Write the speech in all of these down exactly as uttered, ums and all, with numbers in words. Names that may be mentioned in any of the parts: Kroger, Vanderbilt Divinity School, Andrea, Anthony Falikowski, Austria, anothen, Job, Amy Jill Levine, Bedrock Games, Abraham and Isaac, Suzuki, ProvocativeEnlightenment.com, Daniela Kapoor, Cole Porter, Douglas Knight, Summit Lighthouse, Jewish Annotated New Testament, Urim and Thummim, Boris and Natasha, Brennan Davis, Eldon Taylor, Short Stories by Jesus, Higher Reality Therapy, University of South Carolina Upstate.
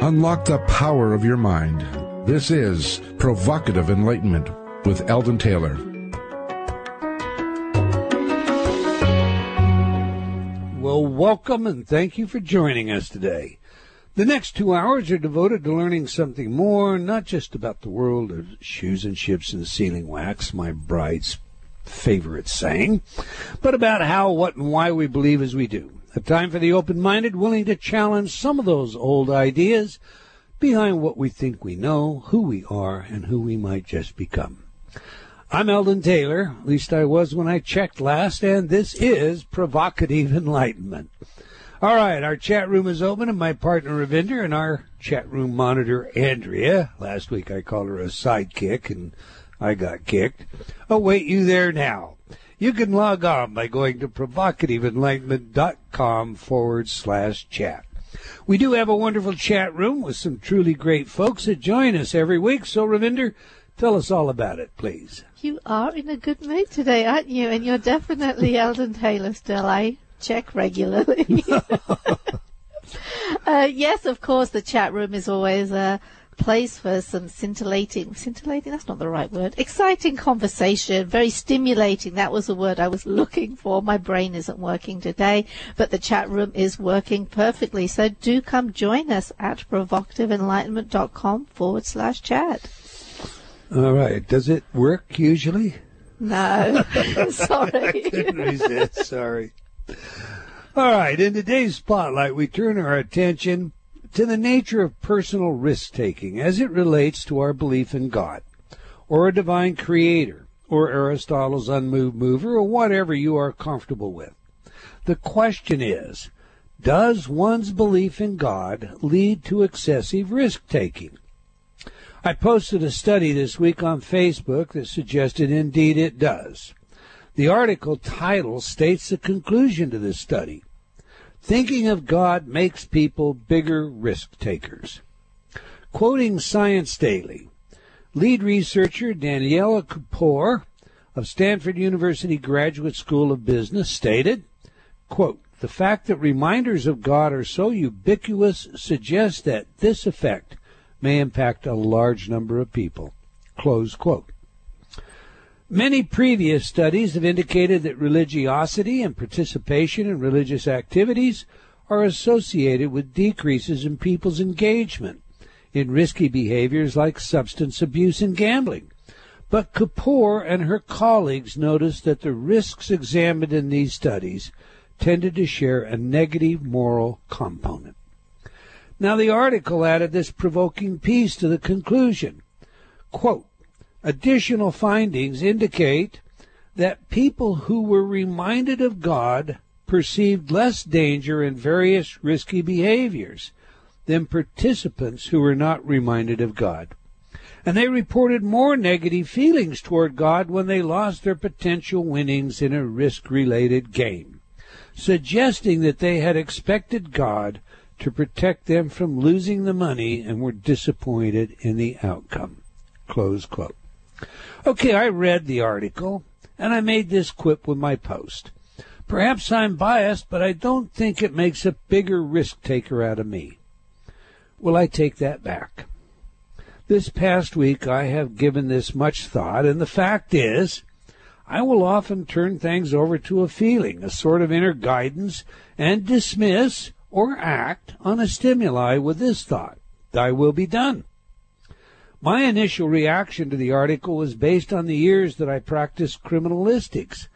Unlock the power of your mind. This is Provocative Enlightenment with Eldon Taylor. Well, welcome and thank you for joining us today. The next two hours are devoted to learning something more, not just about the world of shoes and chips and sealing wax, my bride's favorite saying, but about how, what, and why we believe as we do. A time for the open-minded, willing to challenge some of those old ideas behind what we think we know, who we are, and who we might just become. I'm Eldon Taylor, at least I was when I checked last, and this is Provocative Enlightenment. All right, our chat room is open, and my partner, Ravinder, and our chat room monitor, Andrea. Last week I called her a sidekick, and I got kicked. Await you there now. You can log on by going to provocative enlightenment dot com forward slash chat. We do have a wonderful chat room with some truly great folks that join us every week. So, Ravinder, tell us all about it, please. You are in a good mood today, aren't you? And you're definitely Eldon Taylor still, eh? Check regularly. uh, yes, of course, the chat room is always a place for some scintillating, scintillating, that's not the right word, exciting conversation, very stimulating. That was the word I was looking for. My brain isn't working today, but the chat room is working perfectly. So do come join us at provocative enlightenment dot com forward slash chat. All right. Does it work usually? No. Sorry. I couldn't resist. Sorry. All right, in today's Spotlight, we turn our attention to the nature of personal risk-taking as it relates to our belief in God, or a divine creator, or Aristotle's unmoved mover, or whatever you are comfortable with. The question is, does one's belief in God lead to excessive risk-taking? I posted a study this week on Facebook that suggested indeed it does. The article title states the conclusion to this study. Thinking of God makes people bigger risk-takers. Quoting Science Daily, lead researcher Daniela Kapoor of Stanford University Graduate School of Business stated, quote, the fact that reminders of God are so ubiquitous suggests that this effect may impact a large number of people, close quote. Many previous studies have indicated that religiosity and participation in religious activities are associated with decreases in people's engagement in risky behaviors like substance abuse and gambling. But Kapoor and her colleagues noticed that the risks examined in these studies tended to share a negative moral component. Now, the article added this provoking piece to the conclusion, quote, additional findings indicate that people who were reminded of God perceived less danger in various risky behaviors than participants who were not reminded of God. And they reported more negative feelings toward God when they lost their potential winnings in a risk-related game, suggesting that they had expected God to protect them from losing the money and were disappointed in the outcome. Close quote. Okay, I read the article, and I made this quip with my post. Perhaps I'm biased, but I don't think it makes a bigger risk-taker out of me. Well, I take that back. This past week, I have given this much thought, and the fact is, I will often turn things over to a feeling, a sort of inner guidance, and dismiss or act on a stimuli with this thought, thy will be done. My initial reaction to the article was based on the years that I practiced criminalistics,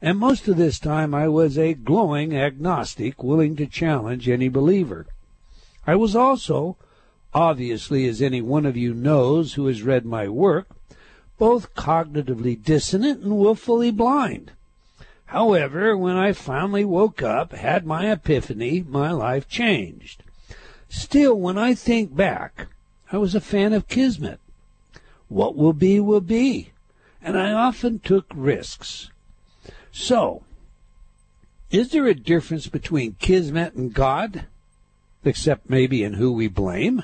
and most of this time I was a glowing agnostic willing to challenge any believer. I was also, obviously as any one of you knows who has read my work, both cognitively dissonant and willfully blind. However, when I finally woke up, had my epiphany, my life changed. Still, when I think back, I was a fan of kismet. What will be, will be. And I often took risks. So, is there a difference between kismet and God? Except maybe in who we blame?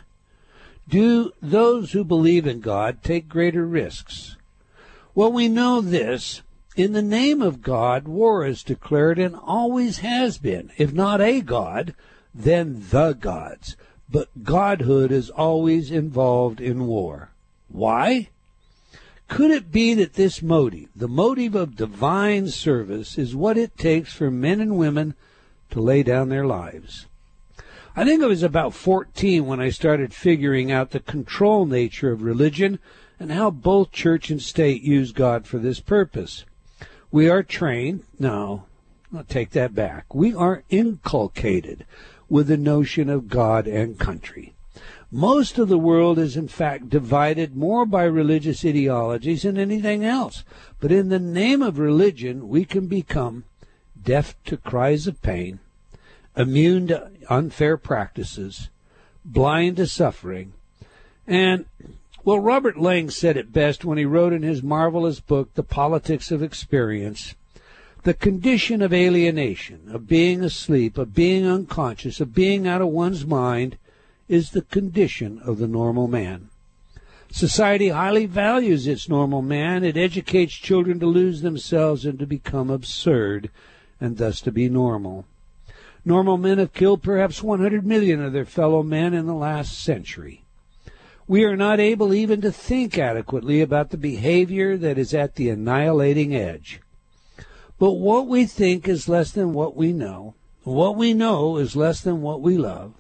Do those who believe in God take greater risks? Well, we know this. In the name of God, war is declared and always has been. If not a God, then the gods. but godhood is always involved in war. Why? Could it be that this motive, the motive of divine service, is what it takes for men and women to lay down their lives? I think I was about fourteen when I started figuring out the control nature of religion and how both church and state use God for this purpose. We are trained, no, I'll take that back. We are inculcated with the notion of God and country. Most of the world is, in fact, divided more by religious ideologies than anything else. But in the name of religion, we can become deaf to cries of pain, immune to unfair practices, blind to suffering. And, well, Robert Laing said it best when he wrote in his marvelous book, The Politics of Experience, the condition of alienation, of being asleep, of being unconscious, of being out of one's mind, is the condition of the normal man. Society highly values its normal man. It educates children to lose themselves and to become absurd, and thus to be normal. Normal men have killed perhaps one hundred million of their fellow men in the last century. We are not able even to think adequately about the behavior that is at the annihilating edge. But what we think is less than what we know. What we know is less than what we love.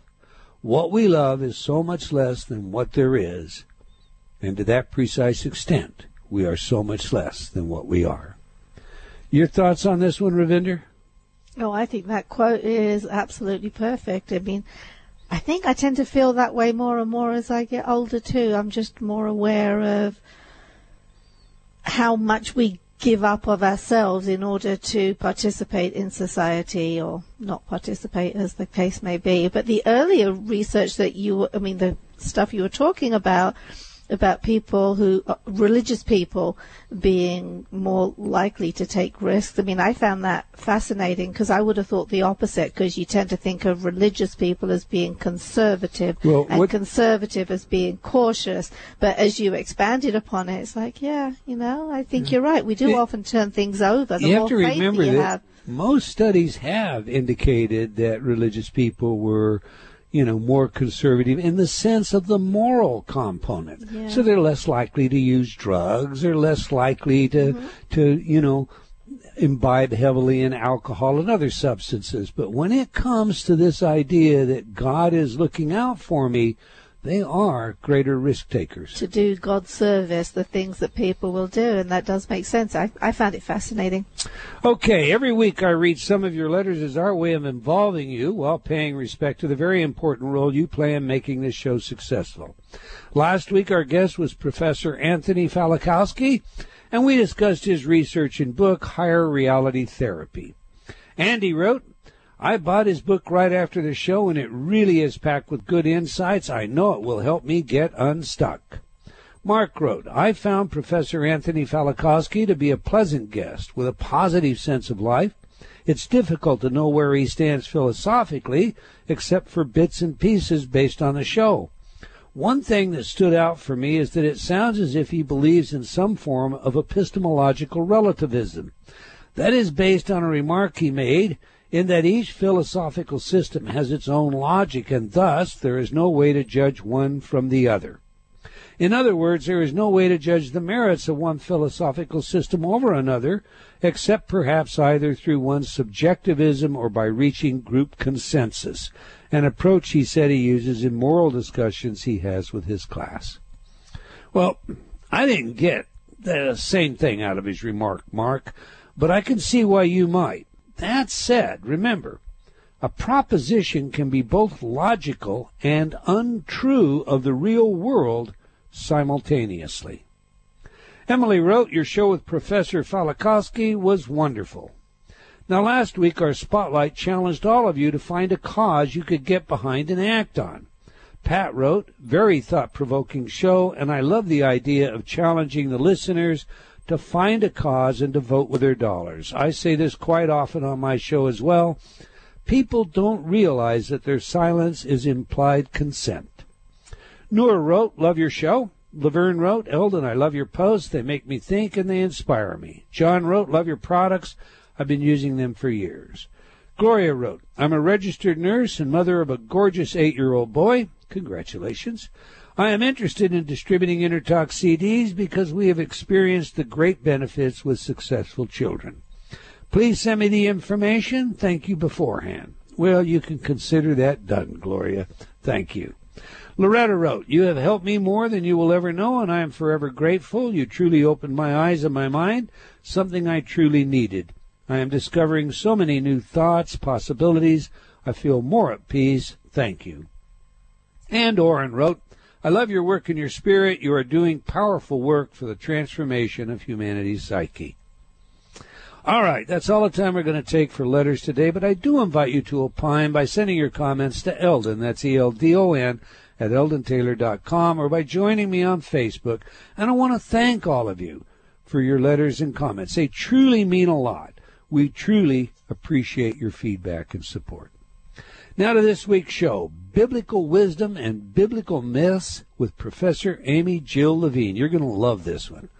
What we love is so much less than what there is, and to that precise extent, we are so much less than what we are. Your thoughts on this one, Ravinder? Oh, I think that quote is absolutely perfect. I mean, I think I tend to feel that way more and more as I get older, too. I'm just more aware of how much we give up of ourselves in order to participate in society, or not participate, as the case may be. But the earlier research that you, I mean, the stuff you were talking about, about people who, religious people being more likely to take risks, I mean, I found that fascinating, because I would have thought the opposite, because you tend to think of religious people as being conservative, well, and what... conservative as being cautious. But as you expanded upon it, it's like, yeah, you know, I think yeah. you're right. We do it, often turn things over. The you have to remember that, that have... most studies have indicated that religious people were, you know, more conservative in the sense of the moral component. Yeah. So they're less likely to use drugs. They're less likely to, mm-hmm. to, you know, imbibe heavily in alcohol and other substances. But when it comes to this idea that God is looking out for me, they are greater risk takers. To do God's service, the things that people will do, and that does make sense. I, I found it fascinating. Okay, every week I read some of your letters as our way of involving you while paying respect to the very important role you play in making this show successful. Last week our guest was Professor Anthony Falikowski, and we discussed his research and book, Higher Reality Therapy. Andy wrote, I bought his book right after the show, and it really is packed with good insights. I know it will help me get unstuck. Mark wrote, I found Professor Anthony Falikowski to be a pleasant guest with a positive sense of life. It's difficult to know where he stands philosophically, except for bits and pieces based on the show. One thing that stood out for me is that it sounds as if he believes in some form of epistemological relativism. That is based on a remark he made, in that each philosophical system has its own logic, and thus there is no way to judge one from the other. In other words, there is no way to judge the merits of one philosophical system over another, except perhaps either through one's subjectivism or by reaching group consensus, an approach he said he uses in moral discussions he has with his class. Well, I didn't get the same thing out of his remark, Mark, but I can see why you might. That said, remember, a proposition can be both logical and untrue of the real world simultaneously. Emily wrote, your show with Professor Falikowski was wonderful. Now, last week, our spotlight challenged all of you to find a cause you could get behind and act on. Pat wrote, very thought-provoking show, and I love the idea of challenging the listeners to find a cause and to vote with their dollars. I say this quite often on my show as well. People don't realize that their silence is implied consent. Noor wrote, love your show. Laverne wrote, Eldon, I love your posts. They make me think and they inspire me. John wrote, love your products. I've been using them for years. Gloria wrote, I'm a registered nurse and mother of a gorgeous eight-year-old boy. Congratulations. I am interested in distributing InnerTalk C Ds because we have experienced the great benefits with successful children. Please send me the information. Thank you beforehand. Well, you can consider that done, Gloria. Thank you. Loretta wrote, you have helped me more than you will ever know, and I am forever grateful. You truly opened my eyes and my mind, something I truly needed. I am discovering so many new thoughts, possibilities. I feel more at peace. Thank you. And Oren wrote, I love your work and your spirit. You are doing powerful work for the transformation of humanity's psyche. All right, that's all the time we're going to take for letters today, but I do invite you to opine by sending your comments to Eldon, that's E L D O N, at eldon taylor dot com, or by joining me on Facebook. And I want to thank all of you for your letters and comments. They truly mean a lot. We truly appreciate your feedback and support. Now to this week's show, Biblical Wisdom and Biblical Myths with Professor Amy Jill Levine. You're going to love this one.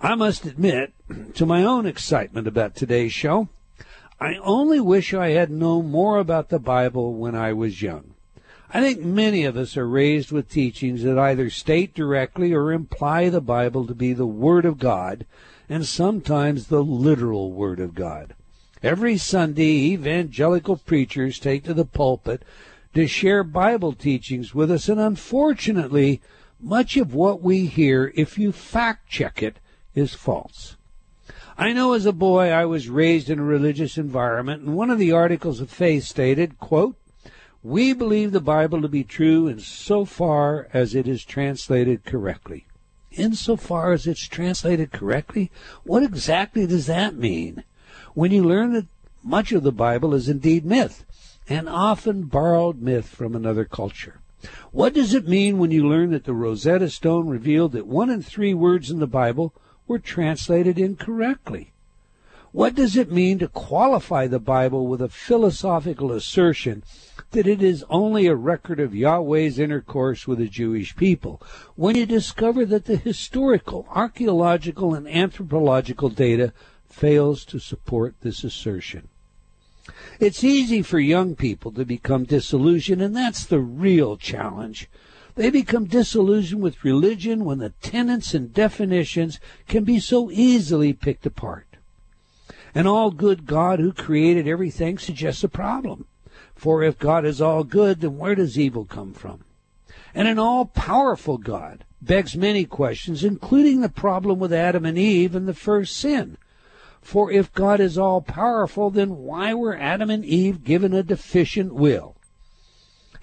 I must admit to my own excitement about today's show. I only wish I had known more about the Bible when I was young. I think many of us are raised with teachings that either state directly or imply the Bible to be the Word of God, and sometimes the literal Word of God. Every Sunday, evangelical preachers take to the pulpit to share Bible teachings with us, and unfortunately, much of what we hear, if you fact-check it, is false. I know as a boy I was raised in a religious environment, and one of the articles of faith stated, quote, we believe the Bible to be true insofar as it is translated correctly. Insofar as it's translated correctly? What exactly does that mean? When you learn that much of the Bible is indeed myth, and often borrowed myth from another culture. What does it mean when you learn that the Rosetta Stone revealed that one in three words in the Bible were translated incorrectly? What does it mean to qualify the Bible with a philosophical assertion that it is only a record of Yahweh's intercourse with the Jewish people, when you discover that the historical, archaeological, and anthropological data fails to support this assertion? It's easy for young people to become disillusioned, and that's the real challenge. They become disillusioned with religion when the tenets and definitions can be so easily picked apart. An all-good God who created everything suggests a problem. For if God is all good, then where does evil come from? And an all-powerful God begs many questions, including the problem with Adam and Eve and the first sin. For if God is all-powerful, then why were Adam and Eve given a deficient will?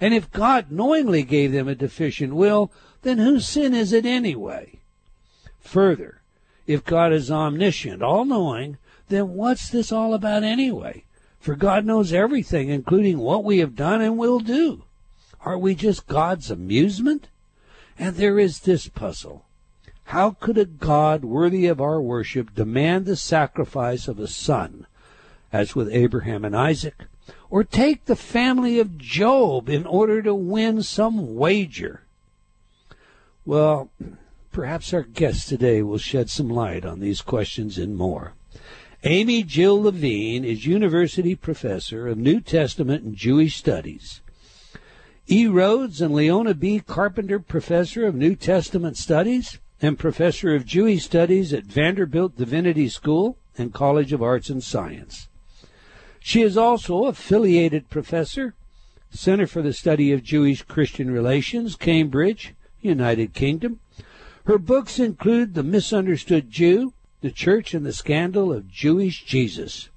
And if God knowingly gave them a deficient will, then whose sin is it anyway? Further, if God is omniscient, all-knowing, then what's this all about anyway? For God knows everything, including what we have done and will do. Are we just God's amusement? And there is this puzzle. How could a God worthy of our worship demand the sacrifice of a son, as with Abraham and Isaac, or take the family of Job in order to win some wager? Well, perhaps our guest today will shed some light on these questions and more. Amy Jill Levine is University Professor of New Testament and Jewish Studies, E. Rhodes and Leona B. Carpenter Professor of New Testament Studies, and Professor of Jewish Studies at Vanderbilt Divinity School and College of Arts and Science. She is also Affiliated Professor, Center for the Study of Jewish-Christian Relations, Cambridge, United Kingdom. Her books include The Misunderstood Jew, The Church and the Scandal of Jewish Jesus,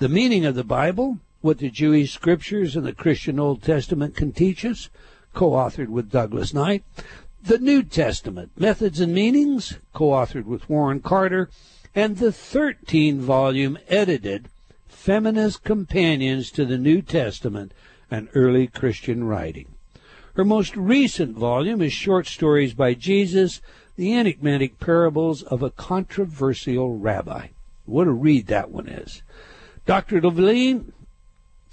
The Meaning of the Bible, What the Jewish Scriptures and the Christian Old Testament Can Teach Us, co-authored with Douglas Knight, The New Testament, Methods and Meanings, co-authored with Warren Carter, and the thirteen-volume edited Feminist Companions to the New Testament and Early Christian Writing. Her most recent volume is Short Stories by Jesus, The Enigmatic Parables of a Controversial Rabbi. What a read that one is. Doctor Levine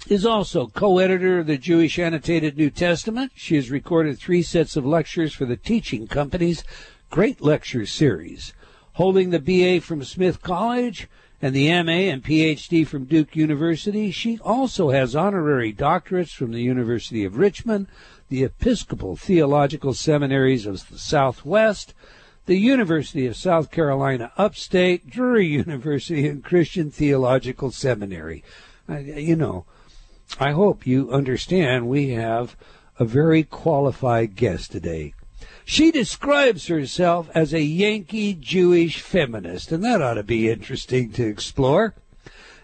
is also co-editor of the Jewish Annotated New Testament. She has recorded three sets of lectures for the Teaching Company's Great Lecture Series, holding the B A from Smith College and the M A and P H D from Duke University. She also has honorary doctorates from the University of Richmond, the Episcopal Theological Seminaries of the Southwest, the University of South Carolina Upstate, Drury University, and Christian Theological Seminary. I, you know, I hope you understand we have a very qualified guest today. She describes herself as a Yankee Jewish feminist, and that ought to be interesting to explore.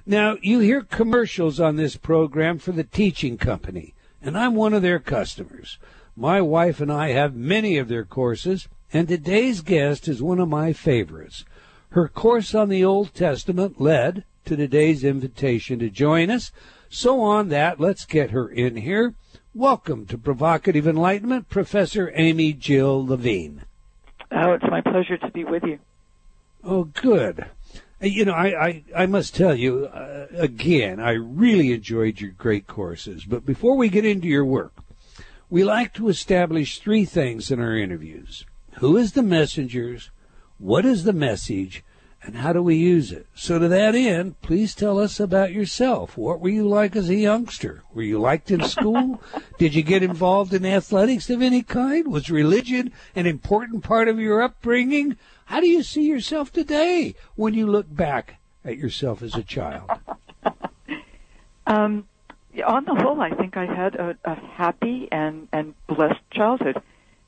Now, you hear commercials on this program for the Teaching Company, and I'm one of their customers. My wife and I have many of their courses, and today's guest is one of my favorites. Her course on the Old Testament led to today's invitation to join us. So on that, let's get her in here. Welcome to Provocative Enlightenment, Professor Amy Jill Levine. Oh, it's my pleasure to be with you. Oh, good. You know, I, I, I must tell you, uh, again, I really enjoyed your great courses. But before we get into your work, we like to establish three things in our interviews. Who is the messengers? What is the message? And how do we use it? So to that end, please tell us about yourself. What were you like as a youngster? Were you liked in school? Did you get involved in athletics of any kind? Was religion an important part of your upbringing? How do you see yourself today when you look back at yourself as a child? Um, on the whole, I think I had a, a happy and, and blessed childhood.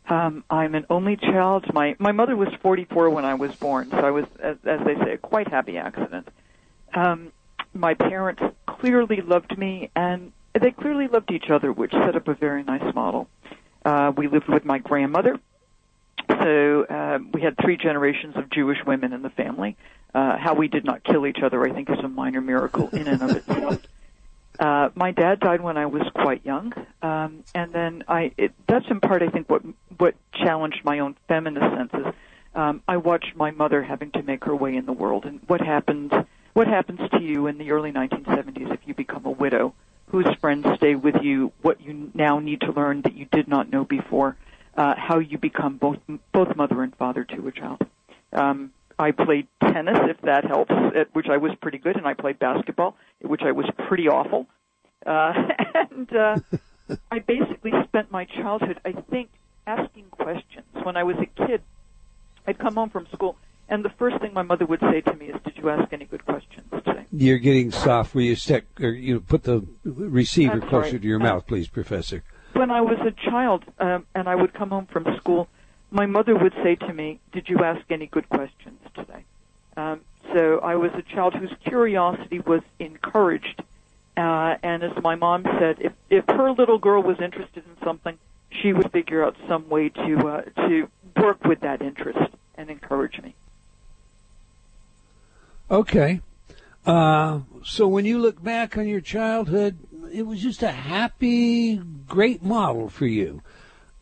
Um, I'm an only child. My my mother was forty-four when I was born, so I was, as, as they say, a quite happy accident. Um, my parents clearly loved me, and they clearly loved each other, which set up a very nice model. Uh, we lived with my grandmother, so uh, we had three generations of Jewish women in the family. Uh, how we did not kill each other, I think, is a minor miracle in and of itself. Uh, my dad died when I was quite young, um, and then I, it, that's in part, I think, what what challenged my own feminist senses. Um, I watched my mother having to make her way in the world, and what happens, what happens to you in the early nineteen seventies if you become a widow? Whose friends stay with you? What you now need to learn that you did not know before? Uh, how you become both both mother and father to a child. Um, I played tennis, if that helps, at which I was pretty good, and I played basketball, at which I was pretty awful. Uh, and uh, I basically spent my childhood, I think, asking questions. When I was a kid, I'd come home from school, and the first thing my mother would say to me is, "Did you ask any good questions today?" You're getting soft. Will you stick, or you put the receiver That's closer right. to your mouth, please, Professor? When I was a child, um, and I would come home from school, my mother would say to me, "Did you ask any good questions today?" Um, so I was a child whose curiosity was encouraged. Uh, and as my mom said, if, if her little girl was interested in something, she would figure out some way to uh, to work with that interest and encourage me. Okay. Uh, so when you look back on your childhood, it was just a happy, great model for you.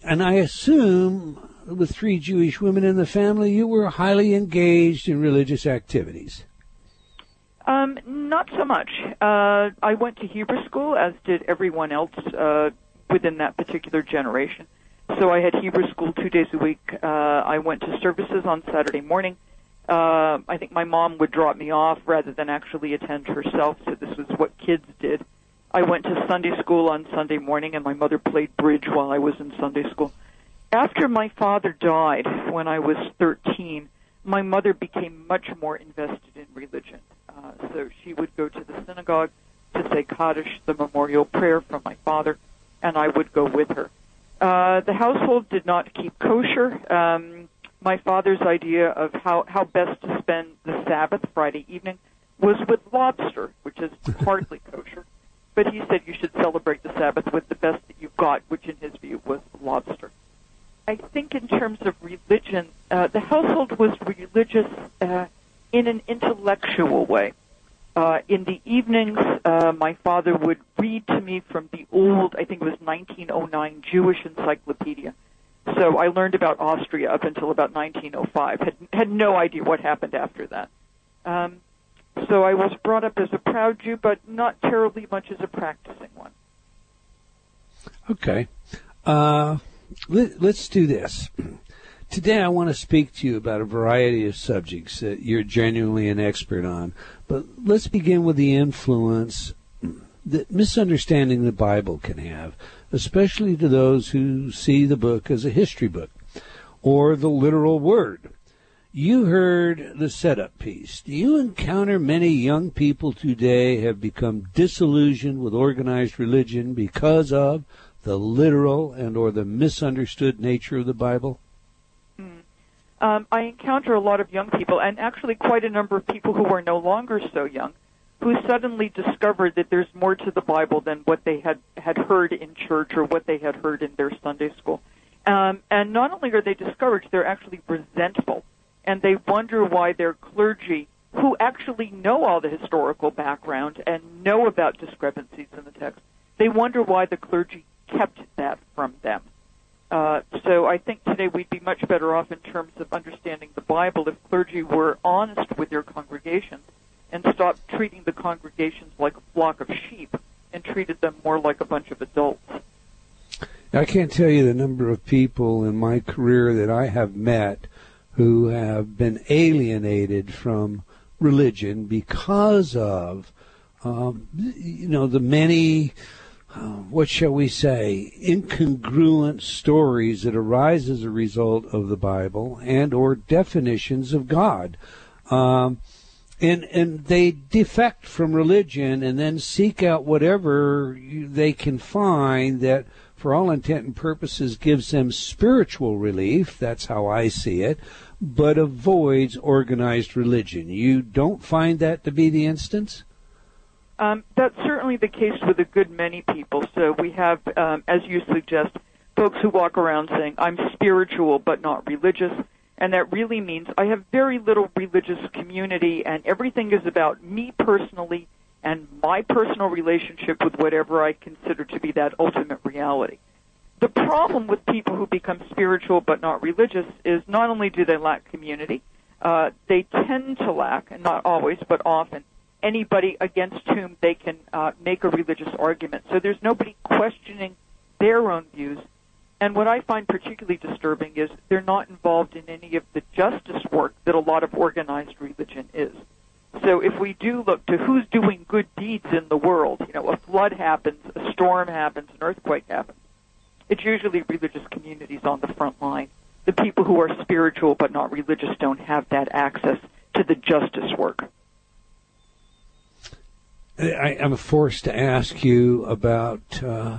And I assume, with three Jewish women in the family, you were highly engaged in religious activities. Um, not so much. Uh, I went to Hebrew school, as did everyone else uh, within that particular generation. So I had Hebrew school two days a week. Uh, I went to services on Saturday morning. Uh, I think my mom would drop me off rather than actually attend herself, so this was what kids did. I went to Sunday school on Sunday morning, and my mother played bridge while I was in Sunday school. After my father died when I was thirteen, my mother became much more invested in religion. Uh, so she would go to the synagogue to say Kaddish, the memorial prayer from my father, and I would go with her. Uh, the household did not keep kosher. Um, my father's idea of how, how best to spend the Sabbath Friday evening was with lobster, which is hardly kosher. But he said you should celebrate the Sabbath with the best that you've got, which in his view was lobster. I think in terms of religion, uh, the household was religious uh, in an intellectual way. Uh, in the evenings, uh, my father would read to me from the old, I think it was nineteen oh nine, Jewish encyclopedia. So I learned about Austria up until about nineteen oh five, had, had no idea what happened after that. Um, so I was brought up as a proud Jew, but not terribly much as a practicing one. Okay. Uh... Let's do this. Today I want to speak to you about a variety of subjects that you're genuinely an expert on. But let's begin with the influence that misunderstanding the Bible can have, especially to those who see the book as a history book or the literal word. You heard the setup piece. Do you encounter many young people today have become disillusioned with organized religion because of the literal and or the misunderstood nature of the Bible? Mm. Um, I encounter a lot of young people, and actually quite a number of people who are no longer so young, who suddenly discovered that there's more to the Bible than what they had, had heard in church or what they had heard in their Sunday school. Um, and not only are they discouraged, they're actually resentful. And they wonder why their clergy, who actually know all the historical background and know about discrepancies in the text, they wonder why the clergy kept that from them. Uh, so I think today we'd be much better off in terms of understanding the Bible if clergy were honest with their congregations and stopped treating the congregations like a flock of sheep and treated them more like a bunch of adults. I can't tell you the number of people in my career that I have met who have been alienated from religion because of, um, you know, the many, uh, what shall we say, incongruent stories that arise as a result of the Bible and or definitions of God. Um, And and they defect from religion and then seek out whatever they can find that, for all intent and purposes, gives them spiritual relief. That's how I see it, but avoids organized religion. You don't find that to be the instance? Um, that's certainly the case with a good many people. So we have, um, as you suggest, folks who walk around saying, I'm spiritual but not religious. And that really means I have very little religious community, and everything is about me personally and my personal relationship with whatever I consider to be that ultimate reality. The problem with people who become spiritual but not religious is not only do they lack community, uh, they tend to lack, and not always but often, anybody against whom they can uh, make a religious argument. So there's nobody questioning their own views. And what I find particularly disturbing is they're not involved in any of the justice work that a lot of organized religion is. So if we do look to who's doing good deeds in the world, you know, a flood happens, a storm happens, an earthquake happens, it's usually religious communities on the front line. The people who are spiritual but not religious don't have that access to the justice work. I, I'm forced to ask you about... Uh...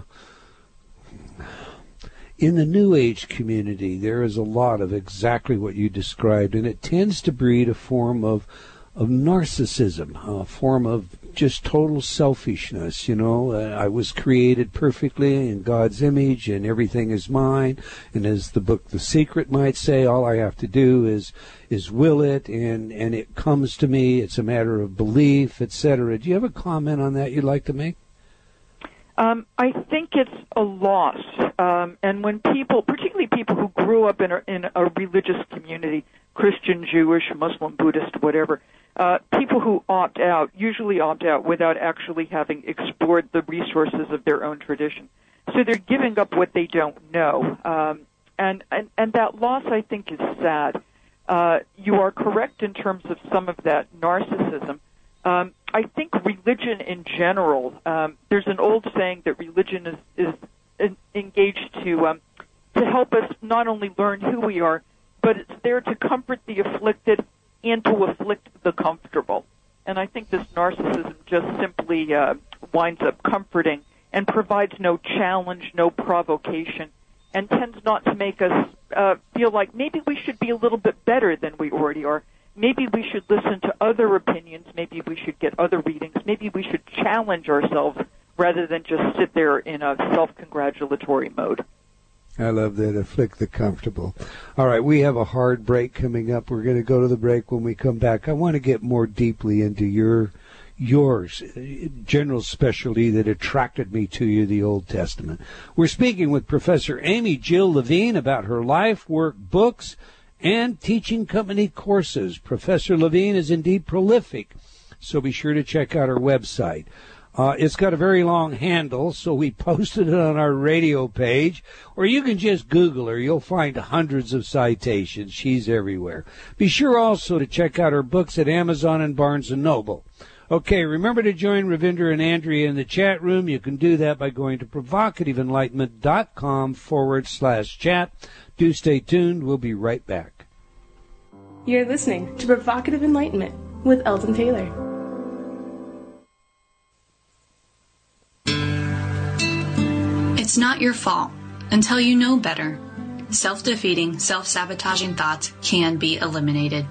In the New Age community, there is a lot of exactly what you described, and it tends to breed a form of of narcissism, a form of just total selfishness. You know, uh, I was created perfectly in God's image, and everything is mine. And as the book The Secret might say, all I have to do is is will it, and, and it comes to me. It's a matter of belief, et cetera. Do you have a comment on that you'd like to make? Um, I think it's a loss, um, and when people, particularly people who grew up in a, in a religious community, Christian, Jewish, Muslim, Buddhist, whatever, uh, people who opt out usually opt out without actually having explored the resources of their own tradition. So they're giving up what they don't know, um, and, and, and that loss, I think, is sad. Uh, you are correct in terms of some of that narcissism. Um, I think religion in general, um, there's an old saying that religion is, is, is engaged to um, to help us not only learn who we are, but it's there to comfort the afflicted and to afflict the comfortable. And I think this narcissism just simply uh, winds up comforting and provides no challenge, no provocation, and tends not to make us uh, feel like maybe we should be a little bit better than we already are. Maybe we should listen to other opinions. Maybe we should get other readings. Maybe we should challenge ourselves rather than just sit there in a self-congratulatory mode. I love that. Afflict the comfortable. All right, we have a hard break coming up. We're going to go to the break. When we come back, I want to get more deeply into your yours general specialty that attracted me to you, the Old Testament. We're speaking with Professor Amy Jill Levine about her life, work, books, and Teaching Company courses. Professor Levine is indeed prolific, so be sure to check out her website. Uh, it's got a very long handle, so we posted it on our radio page. Or you can just Google her. You'll find hundreds of citations. She's everywhere. Be sure also to check out her books at Amazon and Barnes and Noble. Okay, remember to join Ravinder and Andrea in the chat room. You can do that by going to provocative enlightenment dot com forward slash chat. Do stay tuned. We'll be right back. You're listening to Provocative Enlightenment with Eldon Taylor. It's not your fault until you know better. Self-defeating, self-sabotaging thoughts can be eliminated.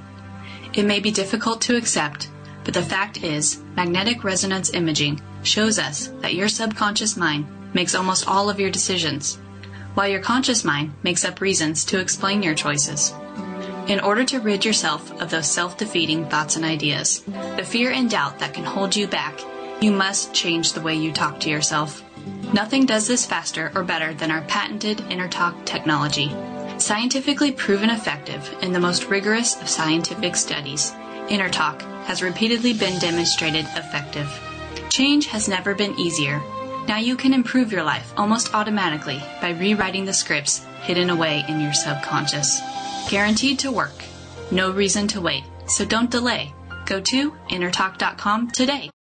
It may be difficult to accept, but the fact is, magnetic resonance imaging shows us that your subconscious mind makes almost all of your decisions, while your conscious mind makes up reasons to explain your choices. In order to rid yourself of those self-defeating thoughts and ideas, the fear and doubt that can hold you back, you must change the way you talk to yourself. Nothing does this faster or better than our patented InnerTalk technology, scientifically proven effective in the most rigorous of scientific studies. InnerTalk has repeatedly been demonstrated effective. Change has never been easier. Now you can improve your life almost automatically by rewriting the scripts hidden away in your subconscious. Guaranteed to work. No reason to wait. So don't delay. Go to inner talk dot com today.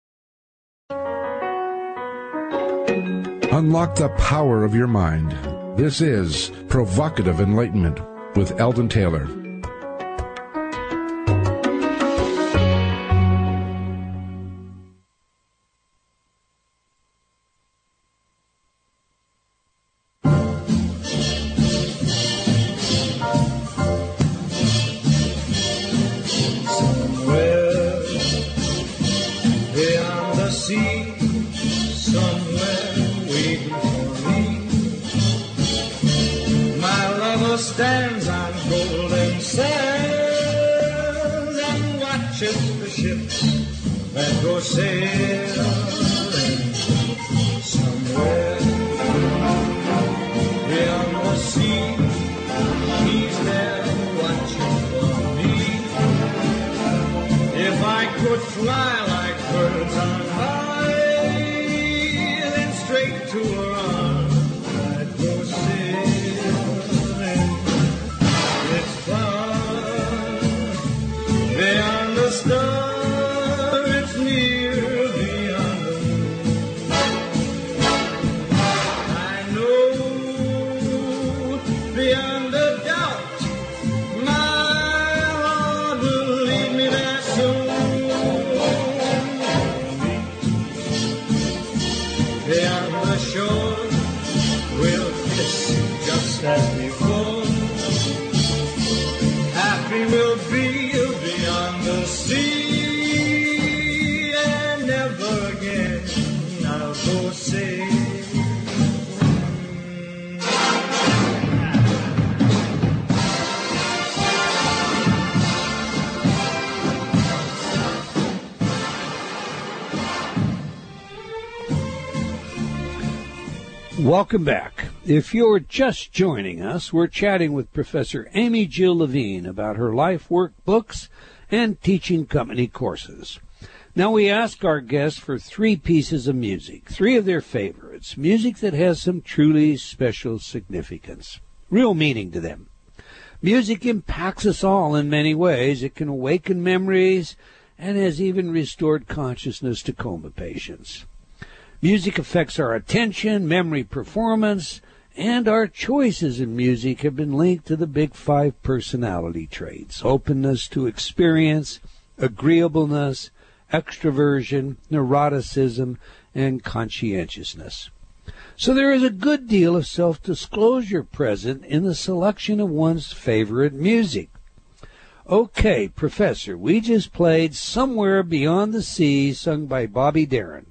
Unlock the power of your mind. This is Provocative Enlightenment with Eldon Taylor. Welcome back. If you're just joining us, we're chatting with Professor Amy Jill Levine about her life work, books, and Teaching Company courses. Now we ask our guests for three pieces of music, three of their favorites, music that has some truly special significance, real meaning to them. Music impacts us all in many ways. It can awaken memories and has even restored consciousness to coma patients. Music affects our attention, memory, performance, and our choices in music have been linked to the big five personality traits: openness to experience, agreeableness, extroversion, neuroticism, and conscientiousness. So there is a good deal of self-disclosure present in the selection of one's favorite music. Okay, Professor, we just played Somewhere Beyond the Sea, sung by Bobby Darin.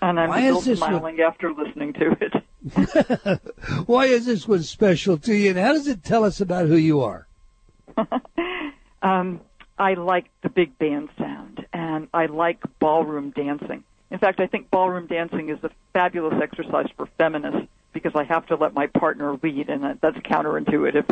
And I'm still smiling one... after listening to it. Why is this one special to you, and how does it tell us about who you are? um, I like the big band sound, and I like ballroom dancing. In fact, I think ballroom dancing is a fabulous exercise for feminists because I have to let my partner lead, and that's counterintuitive.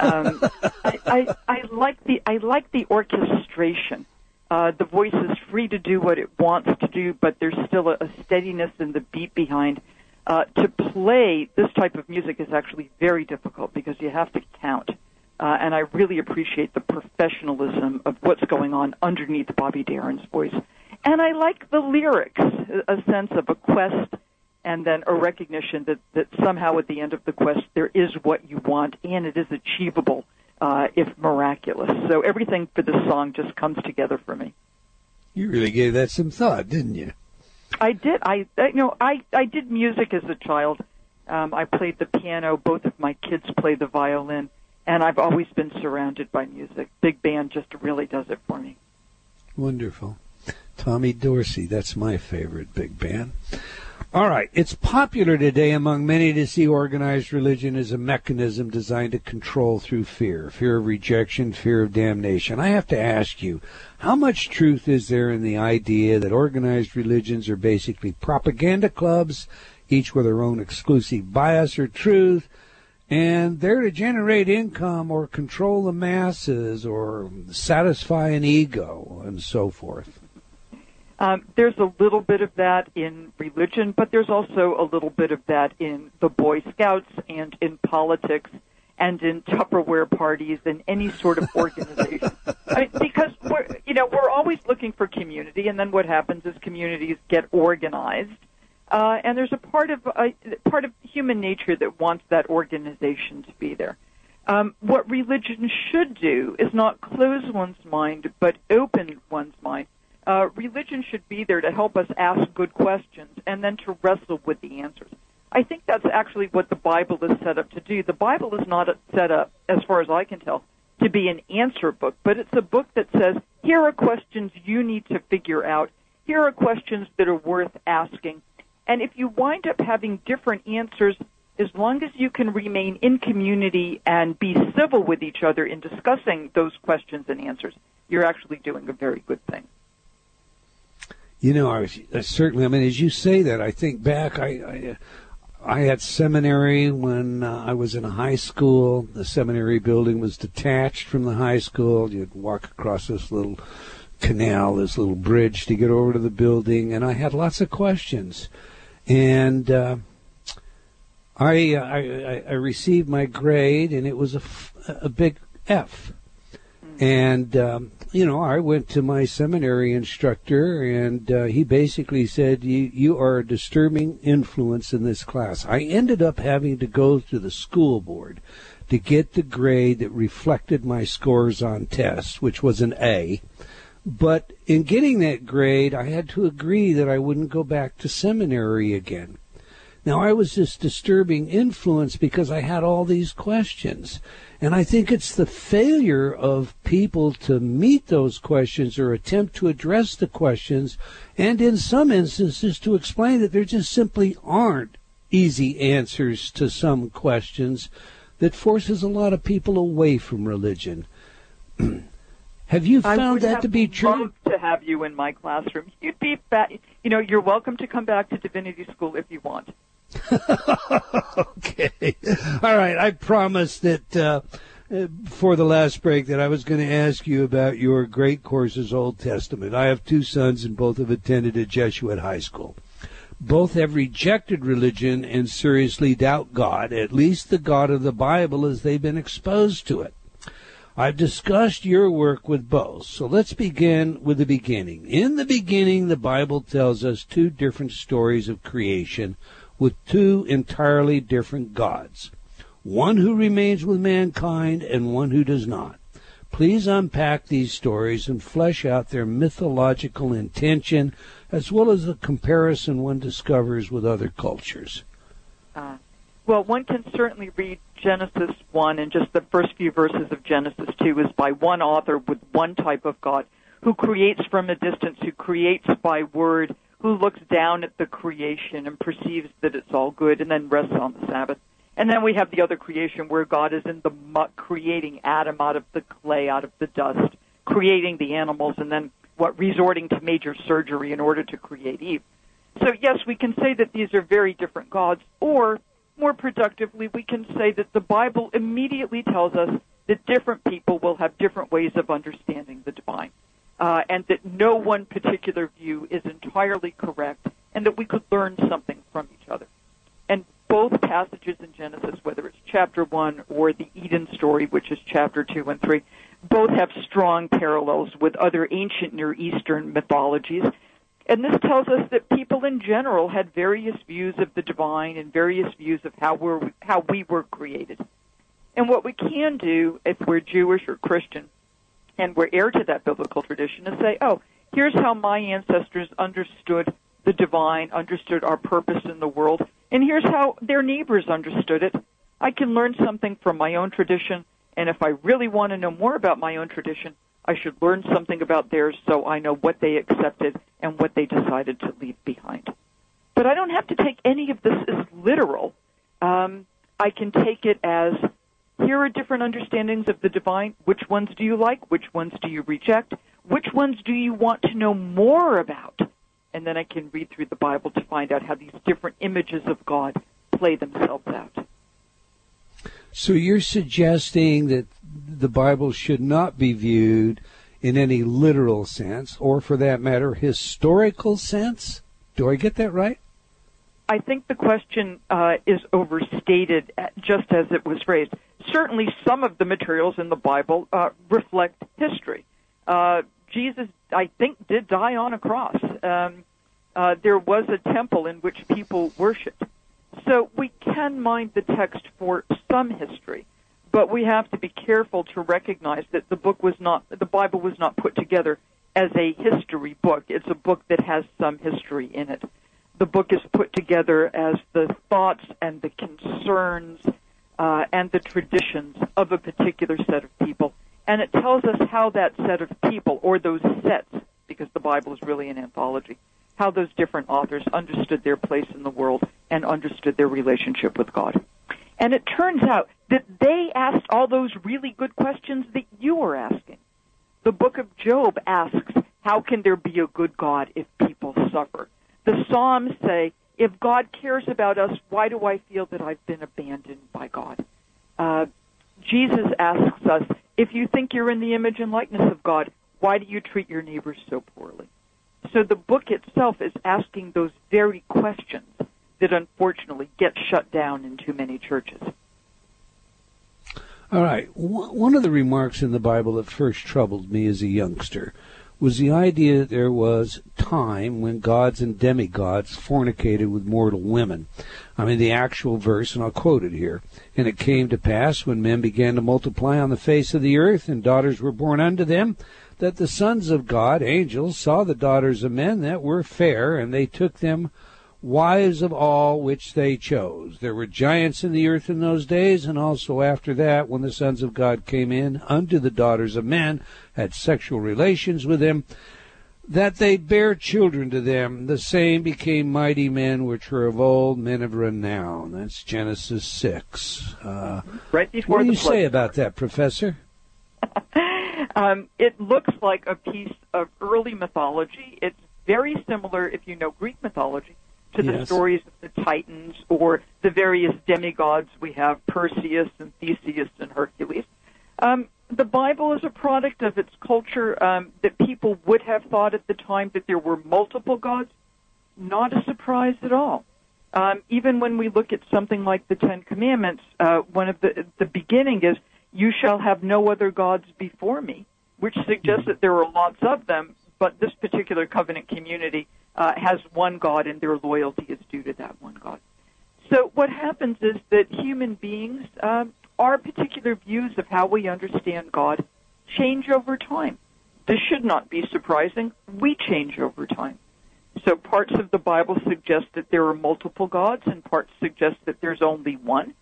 Um, I, I, I like the I like the orchestration Uh, the voice is free to do what it wants to do, but there's still a, a steadiness in the beat behind. Uh, to play this type of music is actually very difficult because you have to count. Uh, and I really appreciate the professionalism of what's going on underneath Bobby Darin's voice. And I like the lyrics, a sense of a quest and then a recognition that, that somehow at the end of the quest there is what you want and it is achievable, uh, if miraculous. So everything for this song just comes together for me. You really gave that some thought, didn't you? I did. I, I you know, I, I did music as a child. Um, I played the piano. Both of my kids play the violin. And I've always been surrounded by music. Big band just really does it for me. Wonderful. Tommy Dorsey, that's my favorite big band. All right. It's popular today among many to see organized religion as a mechanism designed to control through fear, fear of rejection, fear of damnation. I have to ask you, how much truth is there in the idea that organized religions are basically propaganda clubs, each with their own exclusive bias or truth, and they're to generate income or control the masses or satisfy an ego and so forth? Um, there's a little bit of that in religion, but there's also a little bit of that in the Boy Scouts and in politics and in Tupperware parties and any sort of organization. I mean, because we're, you know, we're always looking for community, and then what happens is communities get organized. Uh, and there's a part of uh, part of human nature that wants that organization to be there. Um, what religion should do is not close one's mind, but open one's mind. Uh, religion should be there to help us ask good questions and then to wrestle with the answers. I think that's actually what the Bible is set up to do. The Bible is not set up, as far as I can tell, to be an answer book, but it's a book that says, here are questions you need to figure out. Here are questions that are worth asking. And if you wind up having different answers, as long as you can remain in community and be civil with each other in discussing those questions and answers, you're actually doing a very good thing. You know, I was I certainly, I mean, as you say that, I think back, I I, I had seminary when uh, I was in high school. The seminary building was detached from the high school. You'd walk across this little canal, this little bridge to get over to the building, and I had lots of questions. And uh, I, I I received my grade, and it was a, f- a big F. And, um, you know, I went to my seminary instructor, and uh, he basically said, you, you are a disturbing influence in this class. I ended up having to go to the school board to get the grade that reflected my scores on tests, which was an A. But in getting that grade, I had to agree that I wouldn't go back to seminary again. Now, I was this disturbing influence because I had all these questions. And I think it's the failure of people to meet those questions or attempt to address the questions, and in some instances to explain that there just simply aren't easy answers to some questions, that forces a lot of people away from religion. Have you found that to be true? I would love to have you in my classroom. You'd be fat. You know, you're welcome to come back to Divinity School if you want. Okay. All right. I promised that uh, before the last break that I was going to ask you about your great courses, Old Testament. I have two sons, and both have attended a Jesuit high school. Both have rejected religion and seriously doubt God, at least the God of the Bible as they've been exposed to it. I've discussed your work with both, so let's begin with the beginning. In the beginning, the Bible tells us two different stories of creation with two entirely different gods, one who remains with mankind and one who does not. Please unpack these stories and flesh out their mythological intention as well as the comparison one discovers with other cultures. Uh. Well, one can certainly read Genesis one, and just the first few verses of Genesis two is by one author with one type of God who creates from a distance, who creates by word, who looks down at the creation and perceives that it's all good and then rests on the Sabbath. And then we have the other creation where God is in the muck creating Adam out of the clay, out of the dust, creating the animals, and then what resorting to major surgery in order to create Eve. So, yes, we can say that these are very different gods, or more productively, we can say that the Bible immediately tells us that different people will have different ways of understanding the divine. uh, and that no one particular view is entirely correct, and that we could learn something from each other. And both passages in Genesis, whether it's chapter one or the Eden story, which is chapter two and three, both have strong parallels with other ancient Near Eastern mythologies. And this tells us that people in general had various views of the divine and various views of how we're, how we were created. And what we can do if we're Jewish or Christian and we're heir to that biblical tradition is say, oh, here's how my ancestors understood the divine, understood our purpose in the world, and here's how their neighbors understood it. I can learn something from my own tradition, and if I really want to know more about my own tradition, I should learn something about theirs so I know what they accepted and what they decided to leave behind. But I don't have to take any of this as literal. Um, I can take it as, here are different understandings of the divine. Which ones do you like? Which ones do you reject? Which ones do you want to know more about? And then I can read through the Bible to find out how these different images of God play themselves out. So you're suggesting that the Bible should not be viewed in any literal sense, or for that matter, historical sense? Do I get that right? I think the question uh, is overstated, just as it was phrased. Certainly some of the materials in the Bible uh, reflect history. Uh, Jesus, I think, did die on a cross. Um, uh, there was a temple in which people worshipped. So we can mine the text for some history, but we have to be careful to recognize that the book was not, the Bible was not put together as a history book. It's a book that has some history in it. The book is put together as the thoughts and the concerns uh, and the traditions of a particular set of people, and it tells us how that set of people, or those sets, because the Bible is really an anthology, how those different authors understood their place in the world and understood their relationship with God. And it turns out that they asked all those really good questions that you were asking. The book of Job asks, how can there be a good God if people suffer? The Psalms say, if God cares about us, why do I feel that I've been abandoned by God? Uh, Jesus asks us, if you think you're in the image and likeness of God, why do you treat your neighbors so poorly? So the book itself is asking those very questions that unfortunately get shut down in too many churches. All right. One of the remarks in the Bible that first troubled me as a youngster was the idea that there was time when gods and demigods fornicated with mortal women. I mean, the actual verse, and I'll quote it here. And it came to pass when men began to multiply on the face of the earth, and daughters were born unto them, that the sons of God, angels, saw the daughters of men that were fair, and they took them wives of all which they chose. There were giants in the earth in those days, and also after that, when the sons of God came in unto the daughters of men, had sexual relations with them, that they bare children to them. The same became mighty men which were of old, men of renown. That's Genesis six. Uh, right before what do you say flood. About that, Professor? Um, it looks like a piece of early mythology. It's very similar, if you know Greek mythology, to the yes. stories of the Titans or the various demigods we have, Perseus and Theseus and Hercules. Um, the Bible is a product of its culture, um, that people would have thought at the time that there were multiple gods. Not a surprise at all. Um, even when we look at something like the Ten Commandments, uh, one of the, the beginning is, you shall have no other gods before me, which suggests that there are lots of them, but this particular covenant community uh, has one God, and their loyalty is due to that one God. So what happens is that human beings, uh, our particular views of how we understand God change over time. This should not be surprising. We change over time. So parts of the Bible suggest that there are multiple gods, and parts suggest that there's only one.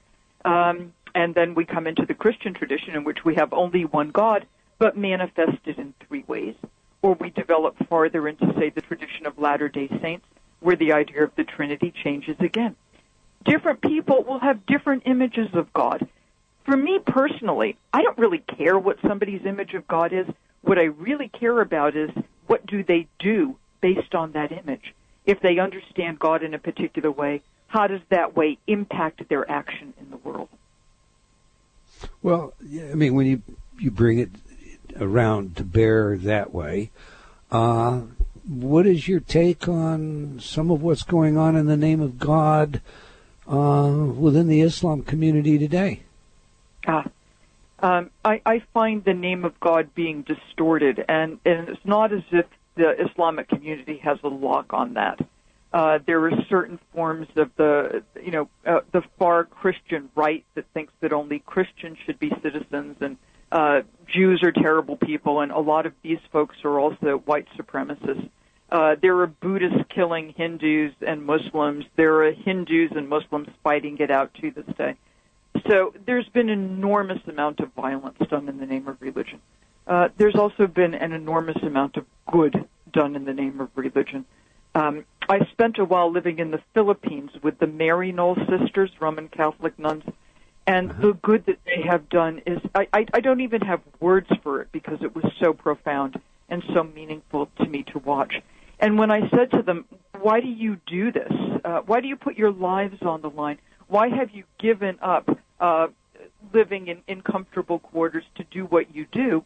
Um And then we come into the Christian tradition in which we have only one God, but manifested in three ways. Or we develop farther into, say, the tradition of Latter-day Saints, where the idea of the Trinity changes again. Different people will have different images of God. For me personally, I don't really care what somebody's image of God is. What I really care about is, what do they do based on that image? If they understand God in a particular way, how does that way impact their action in the world? Well, I mean, when you, you bring it around to bear that way. Uh, what is your take on some of what's going on in the name of God uh, within the Islam community today? Ah, um, I, I find the name of God being distorted, and, and it's not as if the Islamic community has a lock on that. Uh, there are certain forms of the, you know, uh, the far Christian right that thinks that only Christians should be citizens and uh, Jews are terrible people, and a lot of these folks are also white supremacists. Uh, there are Buddhists killing Hindus and Muslims. There are Hindus and Muslims fighting it out to this day. So there's been an enormous amount of violence done in the name of religion. Uh, there's also been an enormous amount of good done in the name of religion. Um, I spent a while living in the Philippines with the Mary Knoll sisters, Roman Catholic nuns, and uh-huh. the good that they have done is, I, I, I don't even have words for it because it was so profound and so meaningful to me to watch. And when I said to them, why do you do this? Uh, why do you put your lives on the line? Why have you given up uh, living in, in comfortable quarters to do what you do?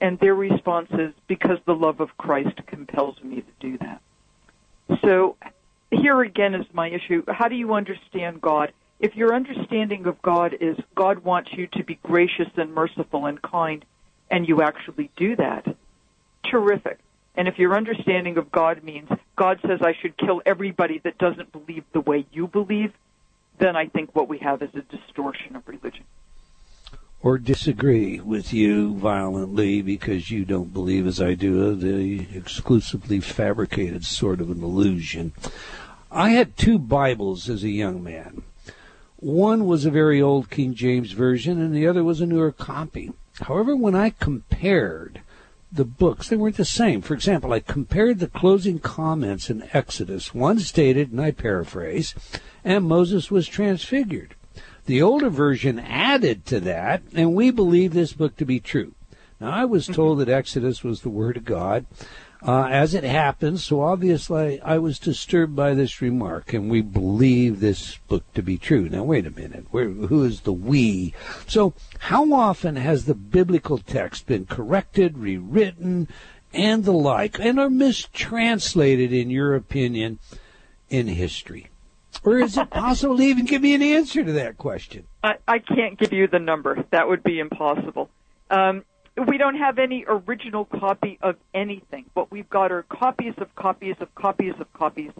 And their response is, because the love of Christ compels me to do that. So here again is my issue. How do you understand God? If your understanding of God is God wants you to be gracious and merciful and kind, and you actually do that, terrific. And if your understanding of God means God says I should kill everybody that doesn't believe the way you believe, then I think what we have is a distortion of religion. Or disagree with you violently because you don't believe as I do, the exclusively fabricated sort of an illusion. I had two Bibles as a young man. One was a very old King James version, and the other was a newer copy. However, when I compared the books, they weren't the same. For example, I compared the closing comments in Exodus. One stated, and I paraphrase, and Moses was transfigured. The older version added to that, and we believe this book to be true. Now, I was told that Exodus was the Word of God, uh, as it happened, so obviously I was disturbed by this remark, and we believe this book to be true. Now, wait a minute. Where, who is the we? So how often has the biblical text been corrected, rewritten, and the like, and are mistranslated, in your opinion, in history? Or is it possible to even give me an answer to that question? I, I can't give you the number. That would be impossible. Um, we don't have any original copy of anything. What we've got are copies of copies of copies of copies,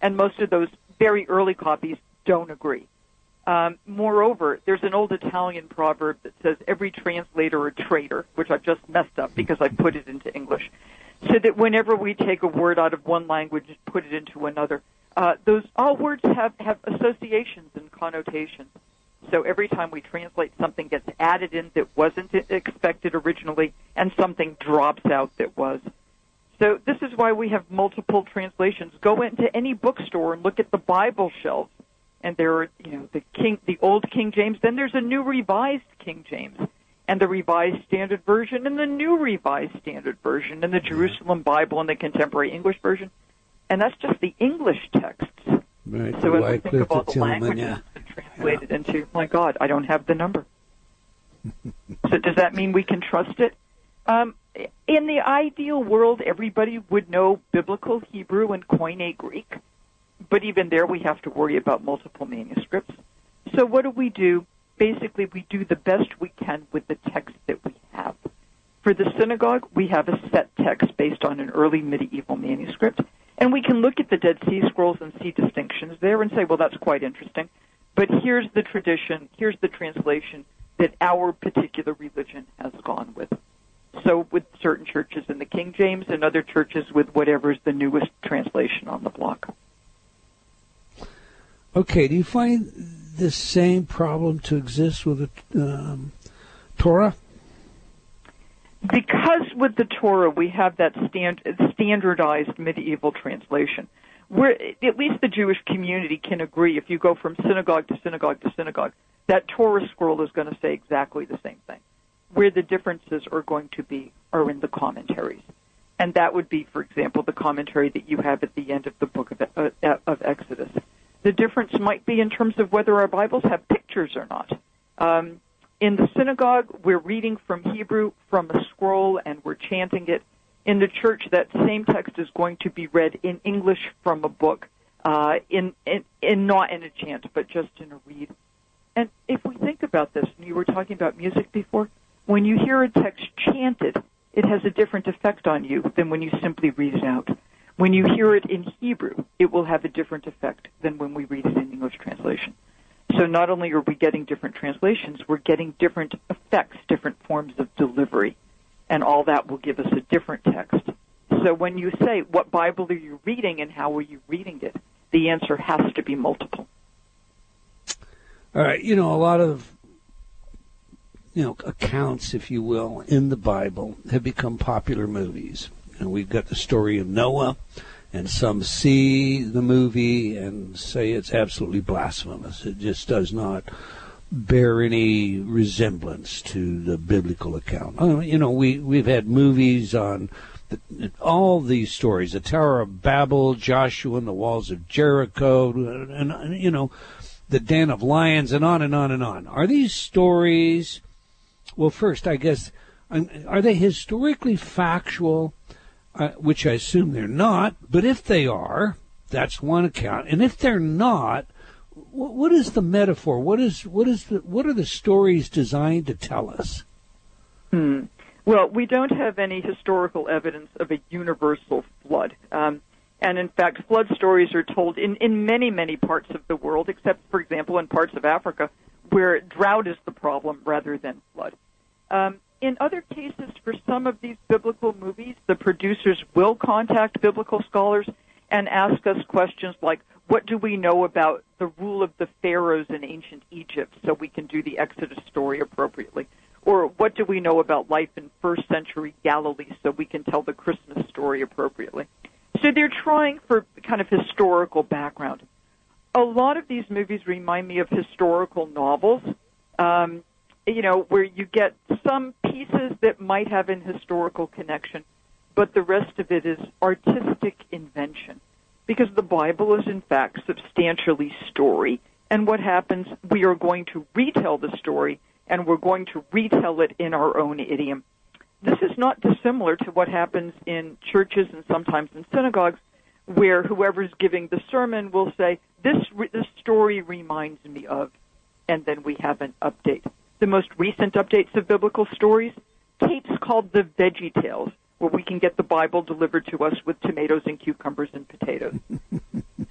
and most of those very early copies don't agree. Um, moreover, there's an old Italian proverb that says every translator a traitor, which I've just messed up because I put it into English, so that whenever we take a word out of one language and put it into another, Uh, those all words have, have associations and connotations. So every time we translate, something gets added in that wasn't expected originally, and something drops out that was. So this is why we have multiple translations. Go into any bookstore and look at the Bible shelves, and there are, you know, the King, the old King James. Then there's a new Revised King James, and the Revised Standard Version, and the new Revised Standard Version, and the Jerusalem Bible, and the Contemporary English Version. And that's just the English texts. Right. So when we think of all the languages yeah. translated yeah. into, my God, I don't have the number. So does that mean we can trust it? Um, in the ideal world, everybody would know biblical Hebrew and Koine Greek. But even there, we have to worry about multiple manuscripts. So what do we do? Basically, we do the best we can with the text that we have. For the synagogue, we have a set text based on an early medieval manuscript. And we can look at the Dead Sea Scrolls and see distinctions there and say, well, that's quite interesting. But here's the tradition, here's the translation that our particular religion has gone with. So with certain churches in the King James and other churches with whatever's the newest translation on the block. Okay, do you find this same problem to exist with the um, Torah? Because with the Torah we have that stand, standardized medieval translation, where at least the Jewish community can agree if you go from synagogue to synagogue to synagogue, that Torah scroll is going to say exactly the same thing. Where the differences are going to be are in the commentaries. And that would be, for example, the commentary that you have at the end of the book of, uh, of Exodus. The difference might be in terms of whether our Bibles have pictures or not. Um In the synagogue, we're reading from Hebrew from a scroll and we're chanting it. In the church, that same text is going to be read in English from a book, uh, in, in, in not in a chant, but just in a read. And if we think about this, and you were talking about music before, when you hear a text chanted, it has a different effect on you than when you simply read it out. When you hear it in Hebrew, it will have a different effect than when we read it in English translation. So not only are we getting different translations, we're getting different effects, different forms of delivery, and all that will give us a different text. So when you say, what Bible are you reading and how are you reading it, the answer has to be multiple. All right, you know, a lot of, you know, accounts, if you will, in the Bible have become popular movies. And we've got the story of Noah, and some see the movie and say it's absolutely blasphemous. It just does not bear any resemblance to the biblical account. Uh, you know, we, we've had movies on the, all these stories, the Tower of Babel, Joshua and the walls of Jericho, and, and, you know, the Den of Lions, and on and on and on. Are these stories, well, first, I guess, are they historically factual? Uh, which I assume they're not, but if they are, that's one account. And if they're not, what, what is the metaphor? What is what is the, what are the stories designed to tell us? Hmm. Well, we don't have any historical evidence of a universal flood, um, and in fact, flood stories are told in in many many parts of the world, except, for example, in parts of Africa where drought is the problem rather than flood. Um, In other cases, for some of these biblical movies, the producers will contact biblical scholars and ask us questions like, what do we know about the rule of the pharaohs in ancient Egypt so we can do the Exodus story appropriately? Or what do we know about life in first century Galilee so we can tell the Christmas story appropriately? So they're trying for kind of historical background. A lot of these movies remind me of historical novels. Um, you know, where you get some pieces that might have an historical connection, but the rest of it is artistic invention. Because the Bible is, in fact, substantially story. And what happens, we are going to retell the story, and we're going to retell it in our own idiom. This is not dissimilar to what happens in churches and sometimes in synagogues, where whoever's giving the sermon will say, this, re- this story reminds me of, and then we have an update. The most recent updates of biblical stories, tapes called the Veggie Tales, where we can get the Bible delivered to us with tomatoes and cucumbers and potatoes.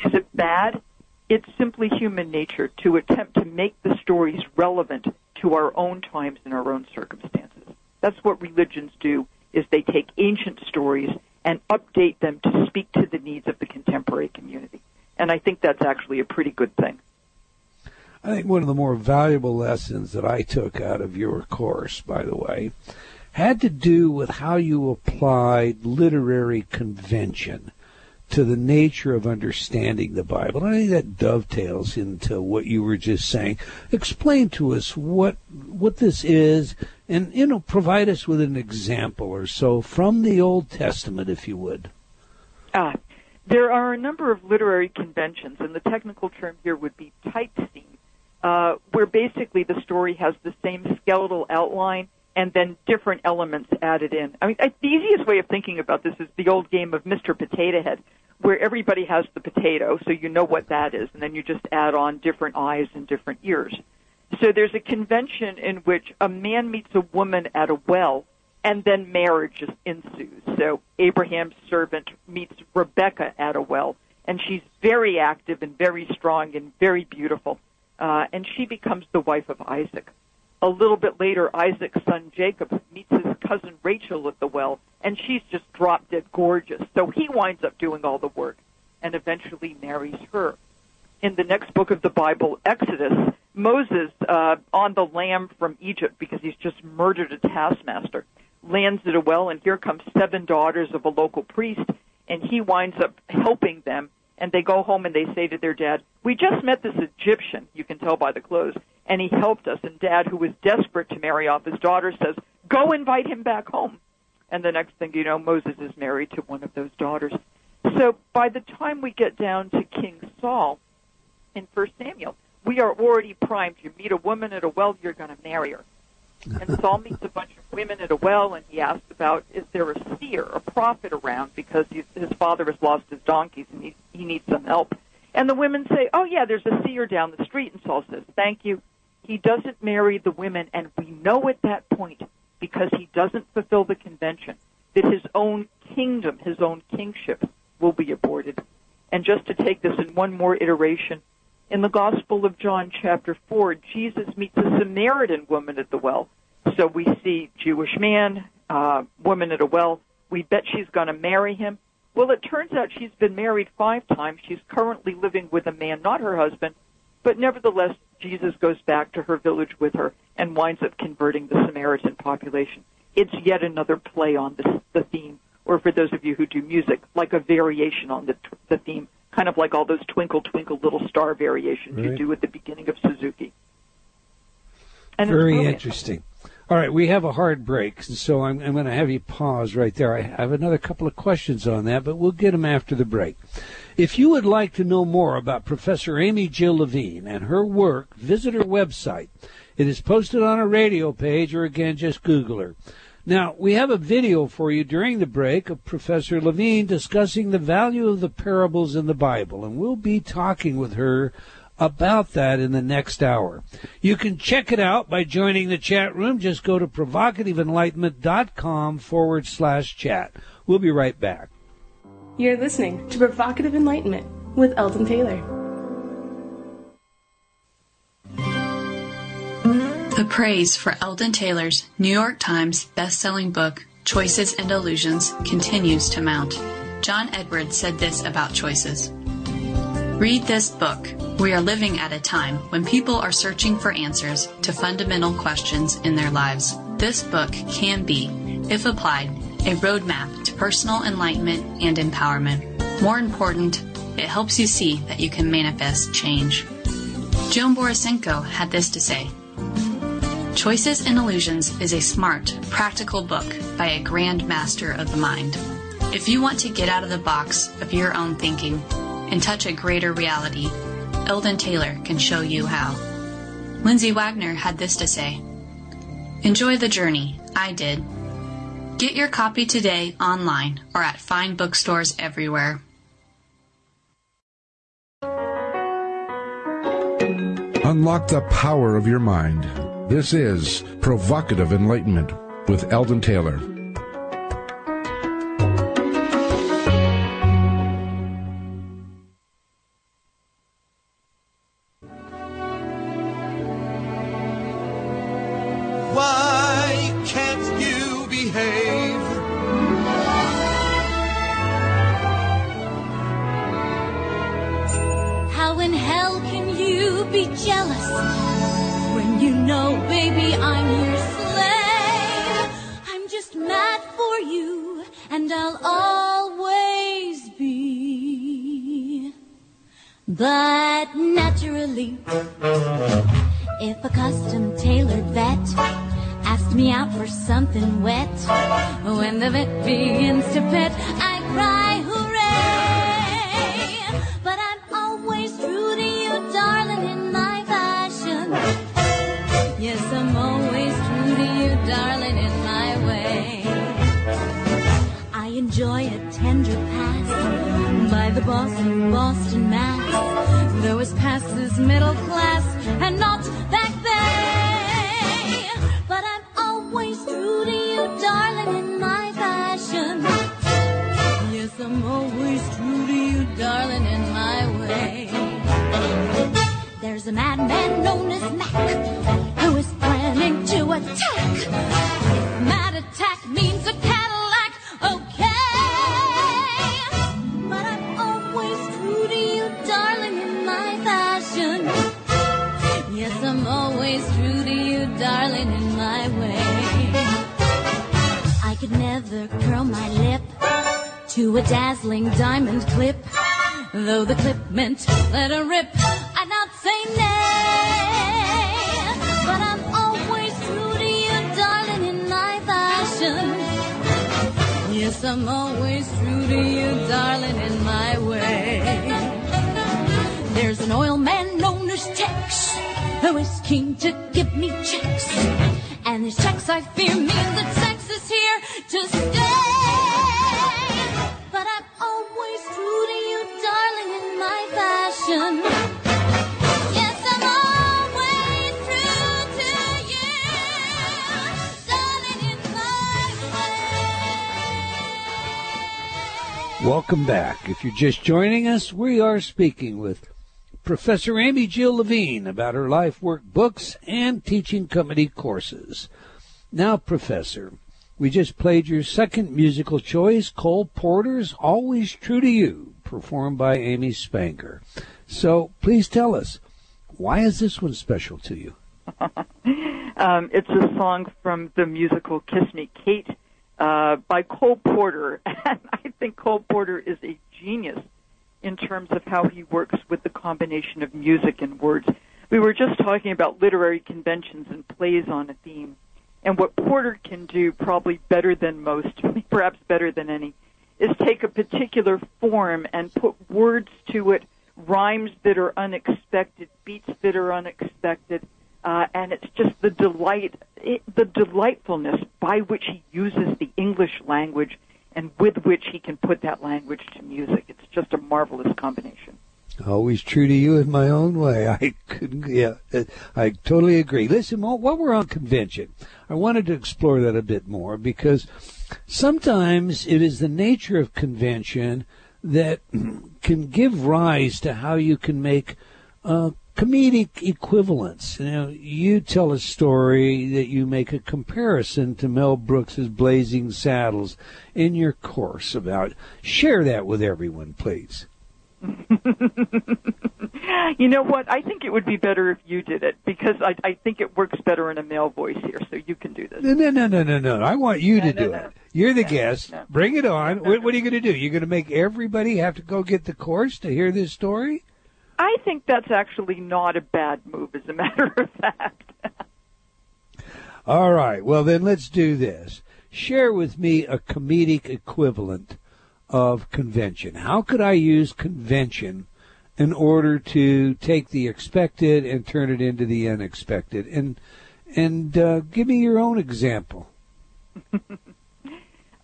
Is it bad? It's simply human nature to attempt to make the stories relevant to our own times and our own circumstances. That's what religions do, is they take ancient stories and update them to speak to the needs of the contemporary community. And I think that's actually a pretty good thing. I think one of the more valuable lessons that I took out of your course, by the way, had to do with how you applied literary convention to the nature of understanding the Bible. And I think that dovetails into what you were just saying. Explain to us what what this is and, you know, provide us with an example or so from the Old Testament, if you would. Ah, there are a number of literary conventions, and the technical term here would be typeseam. Uh, where basically the story has the same skeletal outline and then different elements added in. I mean, I, the easiest way of thinking about this is the old game of Mister Potato Head, where everybody has the potato, so you know what that is, and then you just add on different eyes and different ears. So there's a convention in which a man meets a woman at a well, and then marriage ensues. So Abraham's servant meets Rebecca at a well, and she's very active and very strong and very beautiful. Uh, and she becomes the wife of Isaac. A little bit later, Isaac's son Jacob meets his cousin Rachel at the well, and she's just drop-dead gorgeous. So he winds up doing all the work and eventually marries her. In the next book of the Bible, Exodus, Moses, uh, on the lamb from Egypt because he's just murdered a taskmaster, lands at a well, and here comes seven daughters of a local priest, and he winds up helping them. And they go home and they say to their dad, we just met this Egyptian, you can tell by the clothes, and he helped us. And dad, who was desperate to marry off his daughter, says, go invite him back home. And the next thing you know, Moses is married to one of those daughters. So by the time we get down to King Saul in First Samuel, we are already primed. You meet a woman at a well, you're going to marry her. And Saul meets a bunch of women at a well, and he asks about, is there a seer, a prophet around, because he's, his father has lost his donkeys and he, he needs some help. And the women say, oh, yeah, there's a seer down the street. And Saul says, thank you. He doesn't marry the women, and we know at that point, because he doesn't fulfill the convention, that his own kingdom, his own kingship, will be aborted. And just to take this in one more iteration, in the Gospel of John, chapter four, Jesus meets a Samaritan woman at the well. So we see Jewish man, uh, woman at a well. We bet she's going to marry him. Well, it turns out she's been married five times. She's currently living with a man, not her husband. But nevertheless, Jesus goes back to her village with her and winds up converting the Samaritan population. It's yet another play on this, the theme, or for those of you who do music, like a variation on the, the theme, kind of like all those Twinkle, Twinkle, Little Star variations right. you do at the beginning of Suzuki. And very interesting. All right, we have a hard break, so I'm, I'm going to have you pause right there. I have another couple of questions on that, but we'll get them after the break. If you would like to know more about Professor Amy Jill Levine and her work, visit her website. It is posted on a radio page, or again, just Google her. Now, we have a video for you during the break of Professor Levine discussing the value of the parables in the Bible, and we'll be talking with her about that in the next hour. You can check it out by joining the chat room. Just go to provocative enlightenment dot com forward slash chat. We'll be right back. You're listening to Provocative Enlightenment with Eldon Taylor. The praise for Eldon Taylor's New York Times best-selling book, Choices and Illusions, continues to mount. John Edwards said this about choices. Read this book. We are living at a time when people are searching for answers to fundamental questions in their lives. This book can be, if applied, a roadmap to personal enlightenment and empowerment. More important, it helps you see that you can manifest change. Joan Borisenko had this to say. Choices and Illusions is a smart, practical book by a grand master of the mind. If you want to get out of the box of your own thinking and touch a greater reality, Eldon Taylor can show you how. Lindsay Wagner had this to say, enjoy the journey. I did. Get your copy today online or at fine bookstores everywhere. Unlock the power of your mind. This is Provocative Enlightenment with Eldon Taylor. Why can't you behave? How in hell can you be jealous? You know, baby, I'm your slave. I'm just mad for you, and I'll always be. But naturally, if a custom-tailored vet asked me out for something wet, when the vet begins to pet, I cry hooray. But I'm always true to you, darling, in my fashion. Yes, I'm always true to you, darling, in my way. I enjoy a tender pass by the boss in Boston, Mass. Though his past is middle class and not back there. But I'm always true to you, darling, in my fashion. Yes, I'm always true to you, darling, in my way. There's a madman known as Mac who is planning to attack. If mad attack means a Cadillac, okay. But I'm always true to you, darling, in my fashion. Yes, I'm always true to you, darling, in my way. I could never curl my lip to a dazzling diamond clip, though the clip meant let her rip. I'd not say nay, but I'm always true to you, darling, in my fashion. Yes, I'm always true to you, darling, in my way. There's an oil man known as Tex, who is keen to give me checks. And there's sex, I fear me, that sex is here to stay. But I'm always true to you, darling, in my fashion. Yes, I'm always true to you, darling, in my way. Welcome back. If you're just joining us, we are speaking with Professor Amy Jill Levine about her life work books and Teaching Company courses. Now, Professor, we just played your second musical choice, Cole Porter's Always True to You, performed by Amy Spanger. So please tell us, why is this one special to you? um, it's a song from the musical Kiss Me Kate uh, by Cole Porter. And I think Cole Porter is a genius in terms of how he works with the combination of music and words. We were just talking about literary conventions and plays on a theme. And what Porter can do, probably better than most, perhaps better than any, is take a particular form and put words to it, rhymes that are unexpected, beats that are unexpected, uh, and it's just the delight, it, the delightfulness by which he uses the English language and with which he can put that language to music. It's just a marvelous combination. Always true to you in my own way. I couldn't, yeah, I totally agree. Listen, while we're on convention, I wanted to explore that a bit more, because sometimes it is the nature of convention that can give rise to how you can make uh, comedic equivalents. You know, you tell a story that you make a comparison to Mel Brooks's Blazing Saddles in your course about. Share that with everyone, please. You know what? I think it would be better if you did it, because I, I think it works better in a male voice here, so you can do this. No, no, no, no, no, no. I want you no, to no, do no. it. You're the no, guest. No. Bring it on. No, what, what are you going to do? You're going to make everybody have to go get the course to hear this story? I think that's actually not a bad move, as a matter of fact. All right. Well, then let's do this. Share with me a comedic equivalent of convention. How could I use convention in order to take the expected and turn it into the unexpected? And and uh, give me your own example.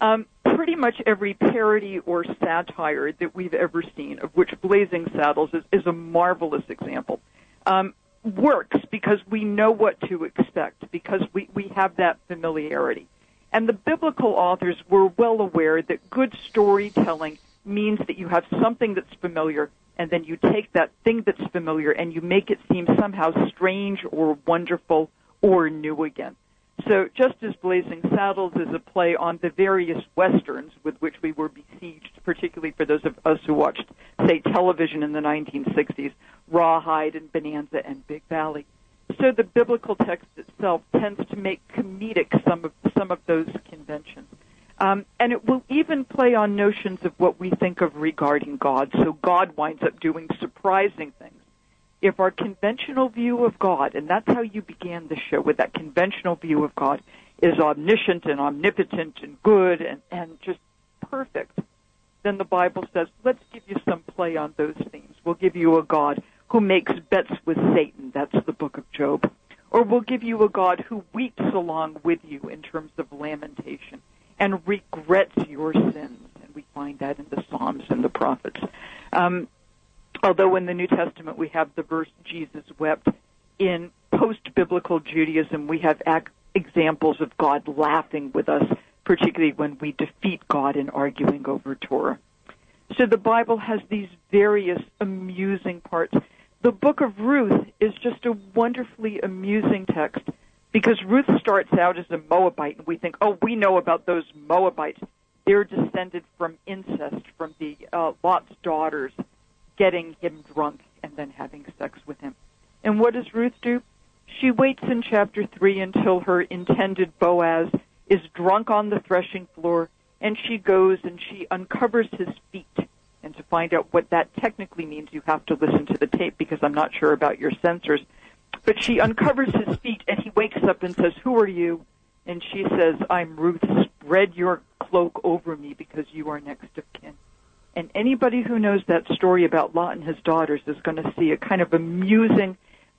um Pretty much every parody or satire that we've ever seen, of which Blazing Saddles is, is a marvelous example, um, works because we know what to expect, because we, we have that familiarity. And the biblical authors were well aware that good storytelling means that you have something that's familiar, and then you take that thing that's familiar and you make it seem somehow strange or wonderful or new again. So just as Blazing Saddles is a play on the various Westerns with which we were besieged, particularly for those of us who watched, say, television in the nineteen sixties, Rawhide and Bonanza and Big Valley. So the biblical text itself tends to make comedic some of, some of those conventions. Um, and it will even play on notions of what we think of regarding God. So God winds up doing surprising things. If our conventional view of God, and that's how you began the show, with that conventional view of God, is omniscient and omnipotent and good and, and just perfect, then the Bible says, let's give you some play on those things. We'll give you a God who makes bets with Satan. That's the book of Job. Or we'll give you a God who weeps along with you in terms of lamentation and regrets your sins. And we find that in the Psalms and the prophets. Um Although in the New Testament we have the verse, Jesus wept, in post-biblical Judaism we have ac- examples of God laughing with us, particularly when we defeat God in arguing over Torah. So the Bible has these various amusing parts. The book of Ruth is just a wonderfully amusing text, because Ruth starts out as a Moabite, and we think, oh, we know about those Moabites. They're descended from incest, from the uh, Lot's daughters getting him drunk and then having sex with him. And what does Ruth do? She waits in chapter three until her intended Boaz is drunk on the threshing floor, and she goes and she uncovers his feet. And to find out what that technically means, you have to listen to the tape, because I'm not sure about your censors. But she uncovers his feet, and he wakes up and says, who are you? And she says, I'm Ruth. Spread your cloak over me, because you are next of kin. And anybody who knows that story about Lot and his daughters is going to see a kind of amusing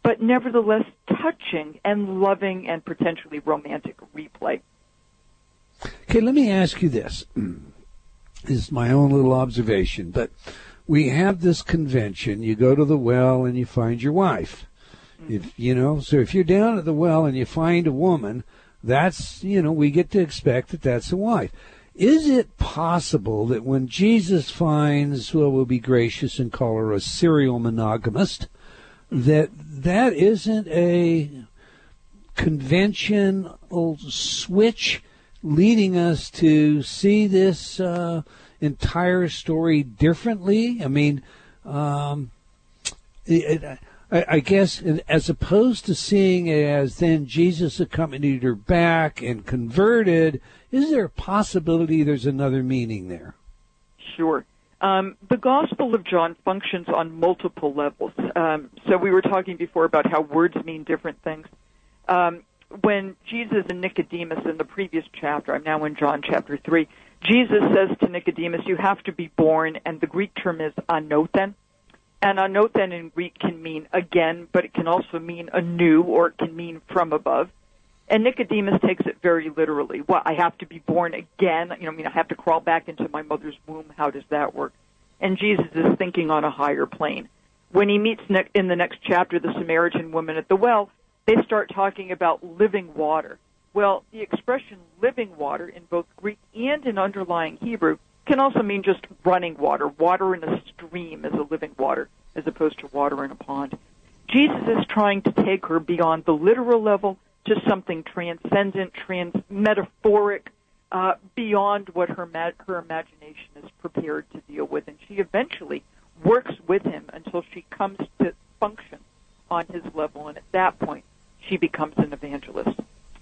but nevertheless touching and loving and potentially romantic replay. Okay, let me ask you this. This is my own little observation, but we have this convention. You go to the well and you find your wife. Mm-hmm. If, you know, so if you're down at the well and you find a woman, that's, you know, we get to expect that that's a wife. Is it possible that when Jesus finds, well, we'll be gracious and call her a serial monogamist, that that isn't a conventional switch leading us to see this uh, entire story differently? I mean, um, it, it, I, I guess as opposed to seeing it as then Jesus accompanied her back and converted, is there a possibility there's another meaning there? Sure. Um, the Gospel of John functions on multiple levels. Um, so we were talking before about how words mean different things. Um, when Jesus and Nicodemus in the previous chapter, I'm now in John chapter three, Jesus says to Nicodemus, you have to be born, and the Greek term is anothen. And anothen in Greek can mean again, but it can also mean anew, or it can mean from above. And Nicodemus takes it very literally. Well, I have to be born again. You know, I mean, I have to crawl back into my mother's womb. How does that work? And Jesus is thinking on a higher plane. When he meets ne- in the next chapter the Samaritan woman at the well, they start talking about living water. Well, the expression living water in both Greek and in underlying Hebrew can also mean just running water. Water in a stream is a living water as opposed to water in a pond. Jesus is trying to take her beyond the literal level to something transcendent, trans metaphoric, uh, beyond what her ma- her imagination is prepared to deal with. And she eventually works with him until she comes to function on his level. And at that point, she becomes an evangelist.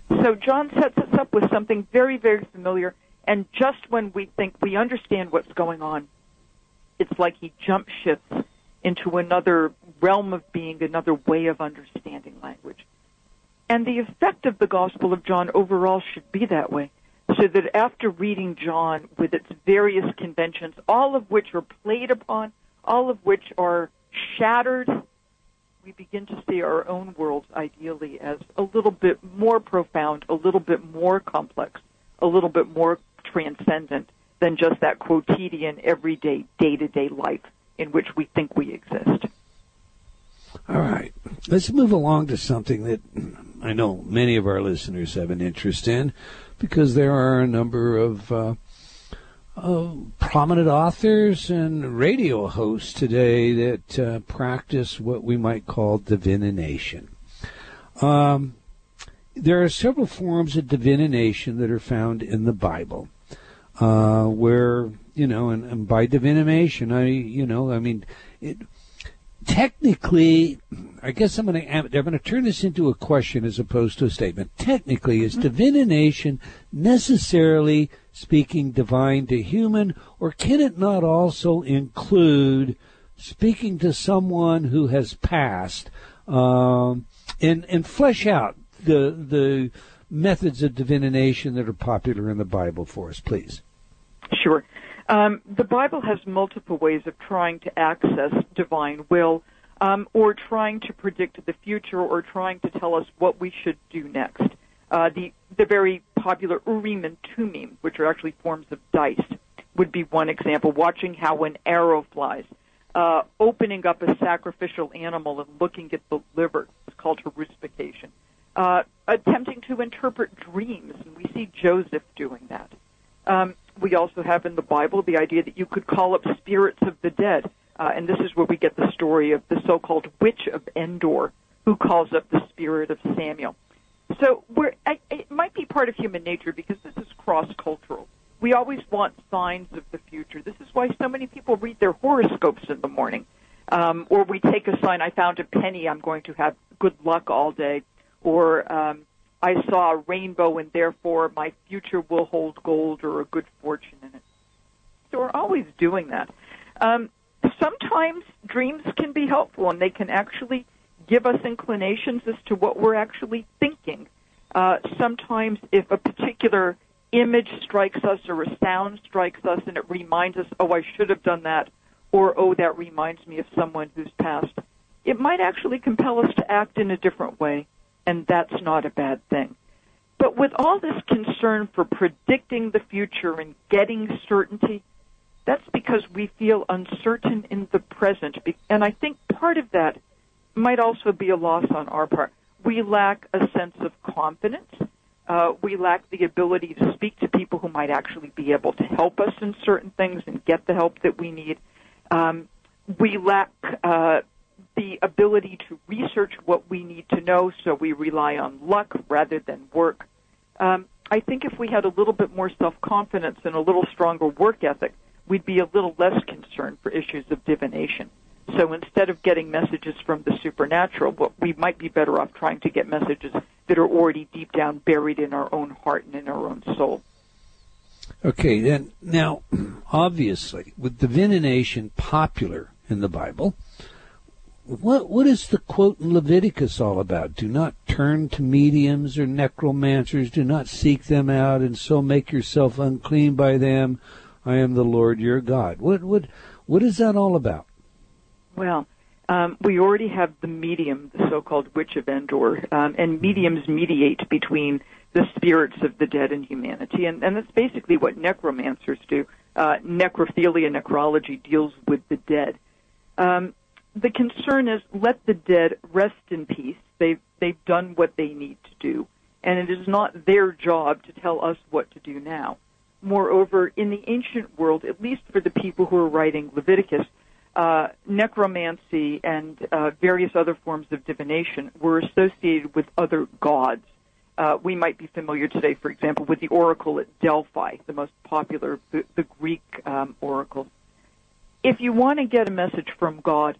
So John sets us up with something very, very familiar. And just when we think we understand what's going on, it's like he jump shifts into another realm of being, another way of understanding language. And the effect of the Gospel of John overall should be that way, so that after reading John with its various conventions, all of which are played upon, all of which are shattered, we begin to see our own worlds ideally as a little bit more profound, a little bit more complex, a little bit more transcendent than just that quotidian, everyday, day-to-day life in which we think we exist. All right. Let's move along to something that I know many of our listeners have an interest in, because there are a number of uh, uh, prominent authors and radio hosts today that uh, practice what we might call divination. Um, there are several forms of divination that are found in the Bible, uh, where, you know, and, and by divination, I, you know, I mean, it... Technically, I guess I'm going to I'm going to turn this into a question as opposed to a statement. Technically, is divination necessarily speaking divine to human, or can it not also include speaking to someone who has passed, um, and and flesh out the the methods of divination that are popular in the Bible for us, please? Sure. Um, the Bible has multiple ways of trying to access divine will, um, or trying to predict the future, or trying to tell us what we should do next. Uh, the, the very popular Urim and Thummim, which are actually forms of dice, would be one example. Watching how an arrow flies, uh, opening up a sacrificial animal and looking at the liver. It's called herustication. Uh, attempting to interpret dreams, and we see Joseph doing that. Um, We also have in the Bible the idea that you could call up spirits of the dead, uh, and this is where we get the story of the so-called witch of Endor, who calls up the spirit of Samuel. So we're, I, it might be part of human nature, because this is cross-cultural. We always want signs of the future. This is why so many people read their horoscopes in the morning, um, or we take a sign. I found a penny. I'm going to have good luck all day, or um, I saw a rainbow, and therefore my future will hold gold or a good fortune in it. So we're always doing that. Um, sometimes dreams can be helpful, and they can actually give us inclinations as to what we're actually thinking. Uh, sometimes if a particular image strikes us or a sound strikes us, and it reminds us, oh, I should have done that, or, oh, that reminds me of someone who's passed, it might actually compel us to act in a different way, and that's not a bad thing. But with all this concern for predicting the future and getting certainty, that's because we feel uncertain in the present. And I think part of that might also be a loss on our part. We lack a sense of confidence. Uh, we lack the ability to speak to people who might actually be able to help us in certain things and get the help that we need. Um, we lack uh, the ability to research what we need to know, so we rely on luck rather than work. Um, I think if we had a little bit more self-confidence and a little stronger work ethic, we'd be a little less concerned for issues of divination. So instead of getting messages from the supernatural, well, we might be better off trying to get messages that are already deep down buried in our own heart and in our own soul. Okay, then, now, obviously, with divination popular in the Bible, what what is the quote in Leviticus all about? Do not turn to mediums or necromancers, do not seek them out, and so make yourself unclean by them. I am the Lord your God. What what what is that all about? Well, um, we already have the medium, the so-called Witch of Endor, um, and mediums mediate between the spirits of the dead and humanity, and, and that's basically what necromancers do. Uh, necrophilia, necrology, deals with the dead. Um, the concern is let the dead rest in peace. They've, they've done what they need to do, and it is not their job to tell us what to do now. Moreover, in the ancient world, at least for the people who are writing Leviticus, Uh, necromancy and uh, various other forms of divination were associated with other gods. Uh, we might be familiar today, for example, with the oracle at Delphi, the most popular, the, the Greek um, oracle. If you want to get a message from God,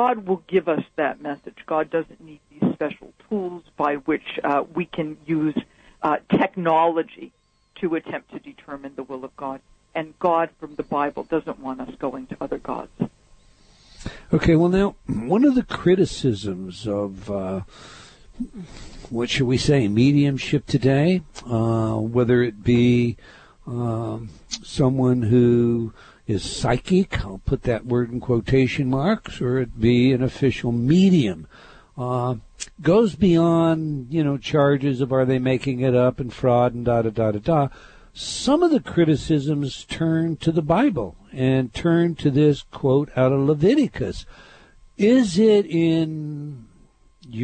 God will give us that message. God doesn't need these special tools by which uh, we can use uh, technology to attempt to determine the will of God. And God from the Bible doesn't want us going to other gods. Okay, well now, one of the criticisms of, uh, what should we say, mediumship today, uh, whether it be uh, someone who is psychic, I'll put that word in quotation marks, or it be an official medium, uh, goes beyond, you know, charges of are they making it up and fraud and da-da-da-da-da. Some of the criticisms turn to the Bible and turn to this quote out of Leviticus. Is it in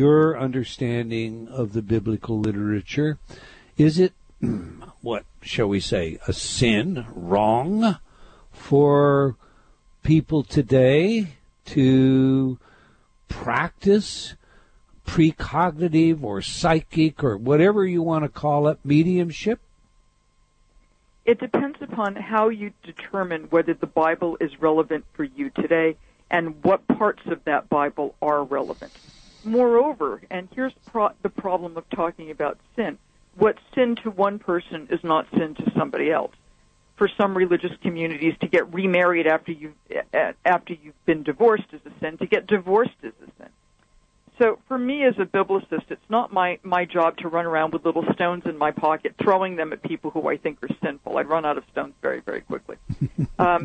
your understanding of the biblical literature, is it, what shall we say, a sin, wrong, for people today to practice precognitive or psychic or whatever you want to call it, mediumship? It depends upon how you determine whether the Bible is relevant for you today and what parts of that Bible are relevant. Moreover, and here's pro- the problem of talking about sin, what sin to one person is not sin to somebody else. For some religious communities, to get remarried after you've, after you've been divorced is a sin. To get divorced is a sin. So for me as a biblicist, it's not my, my job to run around with little stones in my pocket, throwing them at people who I think are sinful. I run out of stones very, very quickly. um,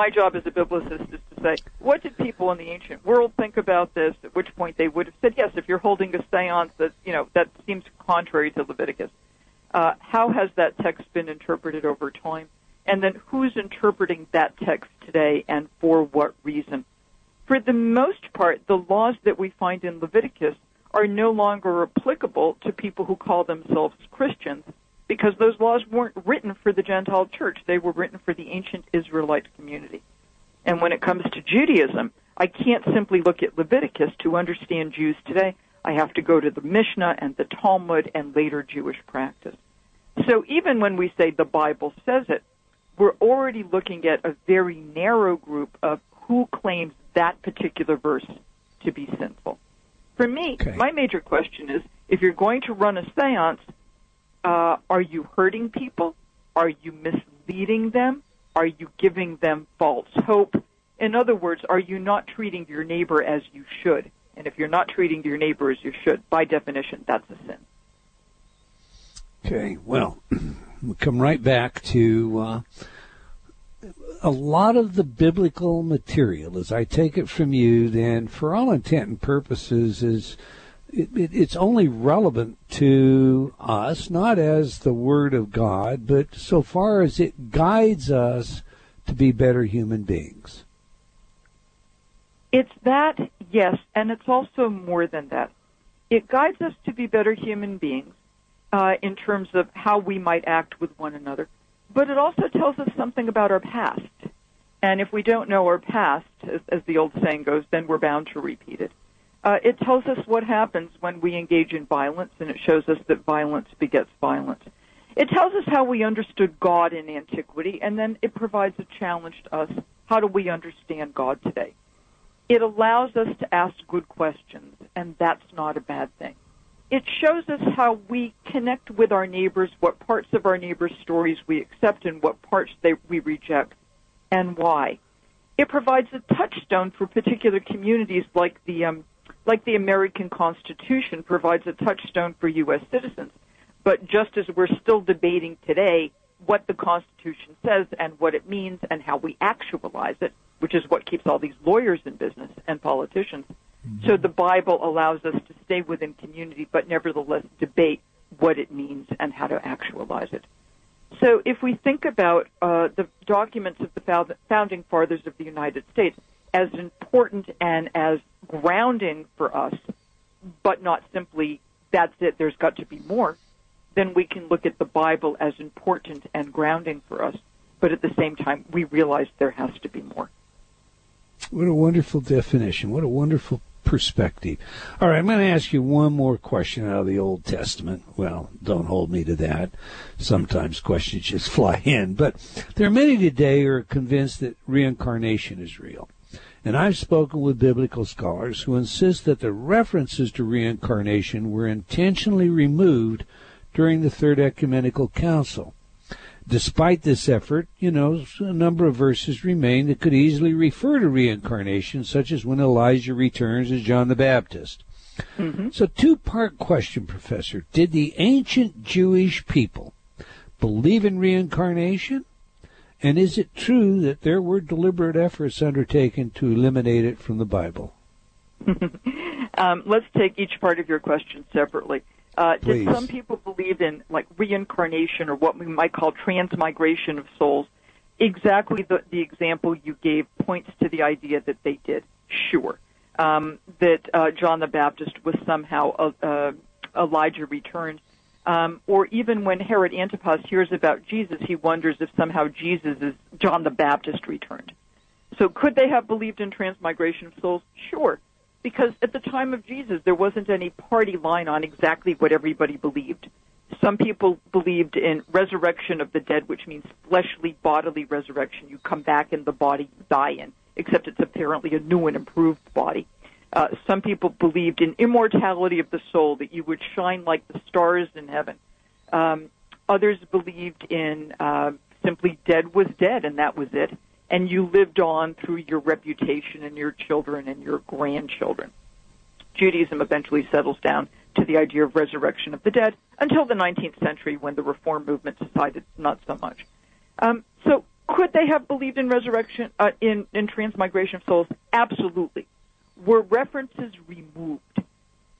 my job as a biblicist is to say, what did people in the ancient world think about this, at which point they would have said, yes, if you're holding a seance, that, you know, that seems contrary to Leviticus. Uh, how has that text been interpreted over time? And then who's interpreting that text today and for what reason? For the most part, the laws that we find in Leviticus are no longer applicable to people who call themselves Christians because those laws weren't written for the Gentile church. They were written for the ancient Israelite community. And when it comes to Judaism, I can't simply look at Leviticus to understand Jews today. I have to go to the Mishnah and the Talmud and later Jewish practice. So even when we say the Bible says it, we're already looking at a very narrow group of who claims that particular verse to be sinful. For me, okay. My major question is, if you're going to run a seance, uh, are you hurting people? Are you misleading them? Are you giving them false hope? In other words, are you not treating your neighbor as you should? And if you're not treating your neighbor as you should, by definition, that's a sin. Okay, well, we'll come right back to... Uh a lot of the biblical material, as I take it from you, then, for all intent and purposes, is it, it, it's only relevant to us, not as the Word of God, but so far as it guides us to be better human beings. It's that, yes, and it's also more than that. It guides us to be better human beings uh, in terms of how we might act with one another. But it also tells us something about our past. And if we don't know our past, as, as the old saying goes, then we're bound to repeat it. Uh, it tells us what happens when we engage in violence, and it shows us that violence begets violence. It tells us how we understood God in antiquity, and then it provides a challenge to us. How do we understand God today? It allows us to ask good questions, and that's not a bad thing. It shows us how we connect with our neighbors, what parts of our neighbors' stories we accept and what parts they, we reject, and why. It provides a touchstone for particular communities, like the um, like the American Constitution provides a touchstone for U S citizens. But just as we're still debating today what the Constitution says and what it means and how we actualize it, which is what keeps all these lawyers in business and politicians. So the Bible allows us to stay within community, but nevertheless debate what it means and how to actualize it. So if we think about uh, the documents of the Founding Fathers of the United States as important and as grounding for us, but not simply, that's it, there's got to be more, then we can look at the Bible as important and grounding for us. But at the same time, we realize there has to be more. What a wonderful definition. What a wonderful perspective. All right, I'm going to ask you one more question out of the Old Testament. Well, don't hold me to that. Sometimes questions just fly in. But there are many today who are convinced that reincarnation is real. And I've spoken with biblical scholars who insist that the references to reincarnation were intentionally removed during the Third Ecumenical Council. Despite this effort, you know, a number of verses remain that could easily refer to reincarnation, such as when Elijah returns as John the Baptist. Mm-hmm. So two-part question, Professor. Did the ancient Jewish people believe in reincarnation? And is it true that there were deliberate efforts undertaken to eliminate it from the Bible? um, let's take each part of your question separately. Uh, did some people believe in, like, reincarnation or what we might call transmigration of souls? Exactly the, the example you gave points to the idea that they did, sure, um, that uh, John the Baptist was somehow uh, Elijah returned. Um, or even when Herod Antipas hears about Jesus, he wonders if somehow Jesus is John the Baptist returned. So could they have believed in transmigration of souls? Sure. Because at the time of Jesus, there wasn't any party line on exactly what everybody believed. Some people believed in resurrection of the dead, which means fleshly, bodily resurrection. You come back in the body you die in, except it's apparently a new and improved body. Uh, some people believed in immortality of the soul, that you would shine like the stars in heaven. Um, others believed in uh, simply dead was dead, and that was it. And you lived on through your reputation and your children and your grandchildren. Judaism eventually settles down to the idea of resurrection of the dead until the nineteenth century when the Reform movement decided not so much. Um, so could they have believed in resurrection, uh, in, in transmigration of souls? Absolutely. Were references removed?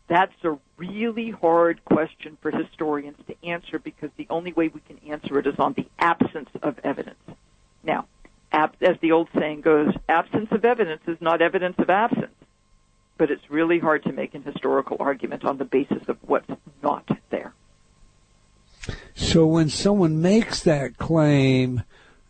That's a really hard question for historians to answer because the only way we can answer it is on the absence of evidence. Now, as the old saying goes, absence of evidence is not evidence of absence. But it's really hard to make an historical argument on the basis of what's not there. So when someone makes that claim,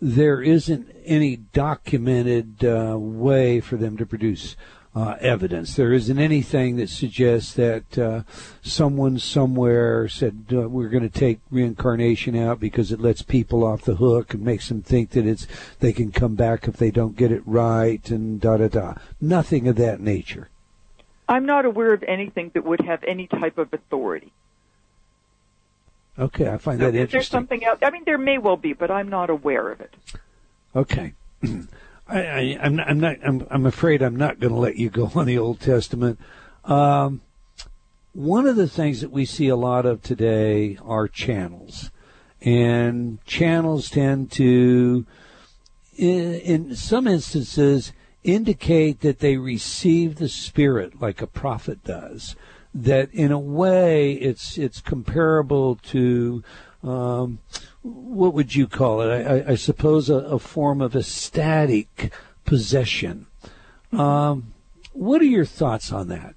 there isn't any documented uh, way for them to produce uh, evidence. There isn't anything that suggests that uh, someone somewhere said, uh, we're going to take reincarnation out because it lets people off the hook and makes them think that it's they can come back if they don't get it right and da-da-da. Nothing of that nature. I'm not aware of anything that would have any type of authority. Okay, I find so that interesting. There's something else. I mean, there may well be, but I'm not aware of it. Okay. I, I, I'm not, I'm, not, I'm, I'm afraid I'm not going to let you go on the Old Testament. Um, one of the things that we see a lot of today are channels. And channels tend to in, in some instances indicate that they receive the Spirit like a prophet does. That in a way it's it's comparable to um, what would you call it? I, I suppose a, a form of ecstatic possession. Um, what are your thoughts on that?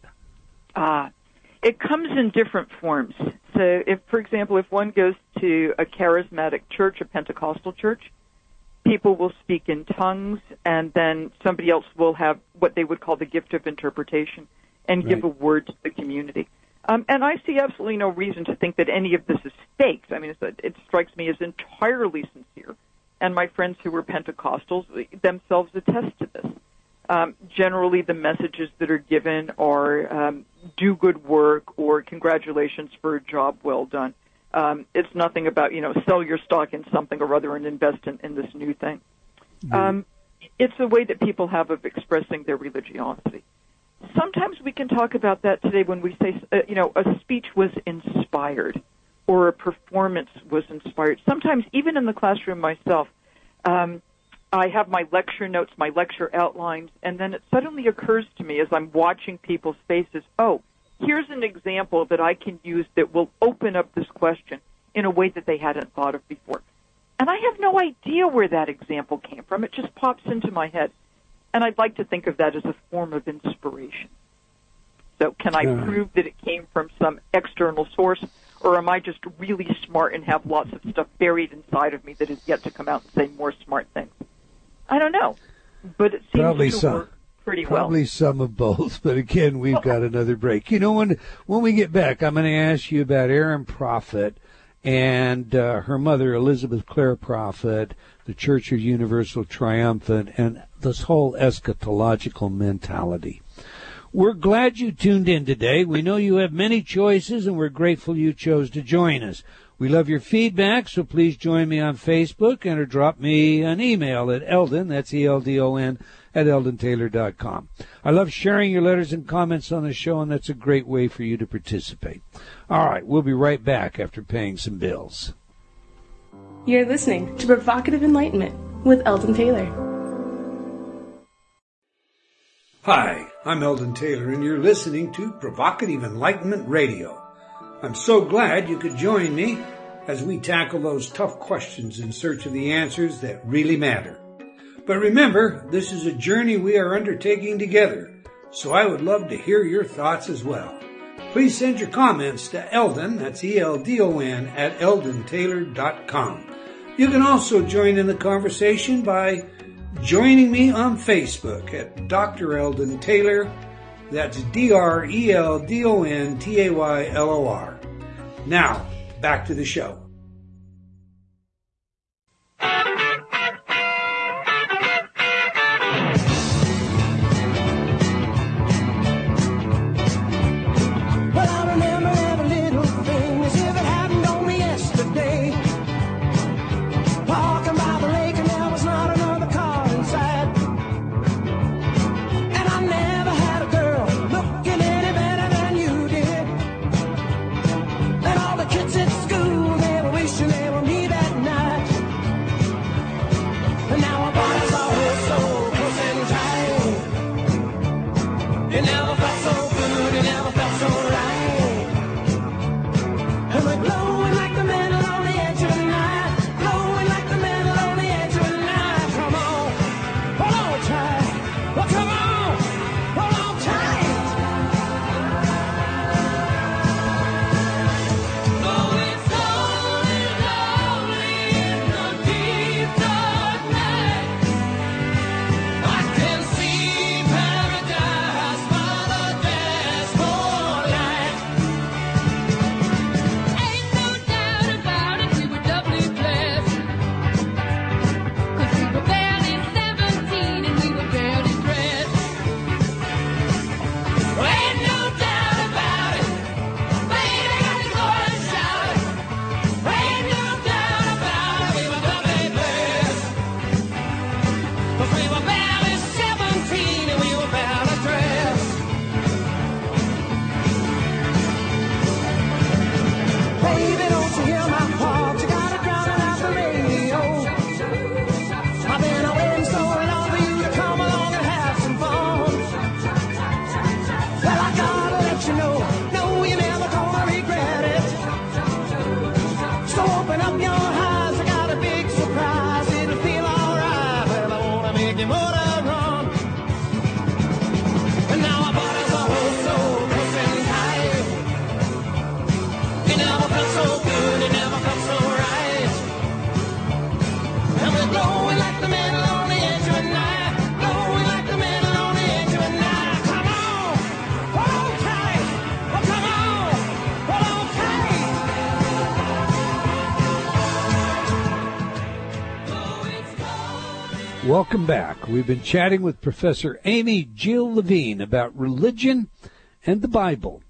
Ah, uh, it comes in different forms. So, if, for example, if one goes to a charismatic church, a Pentecostal church, people will speak in tongues, and then somebody else will have what they would call the gift of interpretation and right. give a word to the community. Um, and I see absolutely no reason to think that any of this is faked. I mean, it's, it strikes me as entirely sincere. And my friends who were Pentecostals themselves attest to this. Um, generally, the messages that are given are um, do good work or congratulations for a job well done. Um, it's nothing about, you know, sell your stock in something or other and invest in, in this new thing. Mm-hmm. Um, it's a way that people have of expressing their religiosity. Sometimes we can talk about that today when we say, uh, you know, a speech was inspired or a performance was inspired. Sometimes, even in the classroom myself, um I have my lecture notes, my lecture outlines, and then it suddenly occurs to me as I'm watching people's faces, oh, here's an example that I can use that will open up this question in a way that they hadn't thought of before. And I have no idea where that example came from. It just pops into my head. And I'd like to think of that as a form of inspiration. So can I yeah. prove that it came from some external source, or am I just really smart and have lots of stuff buried inside of me that is yet to come out and say more smart things? I don't know, but it seems probably to some, work pretty probably well. Probably some of both, but again, we've got another break. You know, when when we get back, I'm going to ask you about Erin Prophet and uh, her mother, Elizabeth Clare Prophet, the Church of Universal Triumphant, and this whole eschatological mentality. We're glad you tuned in today. We know you have many choices, and we're grateful you chose to join us. We love your feedback, so please join me on Facebook and or drop me an email at Eldon, that's E L D O N, at eldon taylor dot com. I love sharing your letters and comments on the show, and that's a great way for you to participate. All right, we'll be right back after paying some bills. You're listening to Provocative Enlightenment with Eldon Taylor. Hi, I'm Eldon Taylor, and you're listening to Provocative Enlightenment Radio. I'm so glad you could join me as we tackle those tough questions in search of the answers that really matter. But remember, this is a journey we are undertaking together, so I would love to hear your thoughts as well. Please send your comments to Eldon, that's E L D O N, at eldon taylor dot com. You can also join in the conversation by joining me on Facebook at Doctor Eldon Taylor, that's D R E L D O N T A Y L O R. Now, back to the show. Kids at school, they were So open up your eyes, I got a big surprise. It'll feel alright, but I wanna make you more. Welcome back. We've been chatting with Professor Amy Jill Levine about religion and the Bible.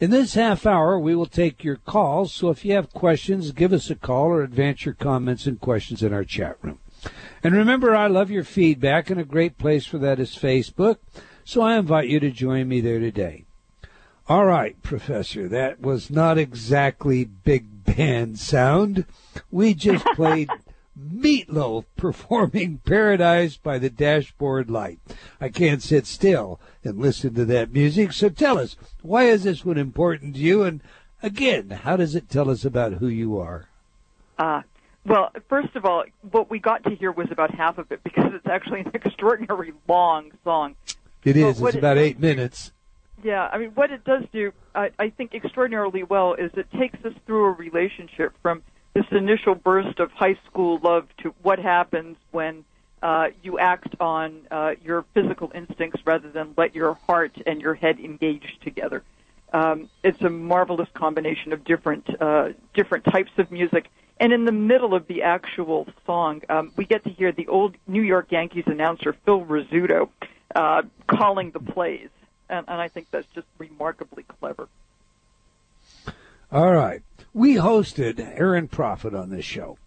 In this half hour, we will take your calls, so if you have questions, give us a call or advance your comments and questions in our chat room. And remember, I love your feedback, and a great place for that is Facebook, so I invite you to join me there today. All right, Professor, that was not exactly big band sound. We just played Meatloaf performing Paradise by the Dashboard Light. I can't sit still and listen to that music, so tell us, why is this one important to you? And again, how does it tell us about who you are? Uh, well, first of all, what we got to hear was about half of it because it's actually an extraordinarily long song. It is. It's about eight minutes. Yeah, I mean, what it does do, I, I think extraordinarily well, is it takes us through a relationship from this initial burst of high school love to what happens when uh, you act on uh, your physical instincts rather than let your heart and your head engage together. Um, it's a marvelous combination of different uh, different types of music. And in the middle of the actual song, um, we get to hear the old New York Yankees announcer Phil Rizzuto uh, calling the plays. And, and I think that's just remarkably clever. All right. We hosted Erin Prophet on this show.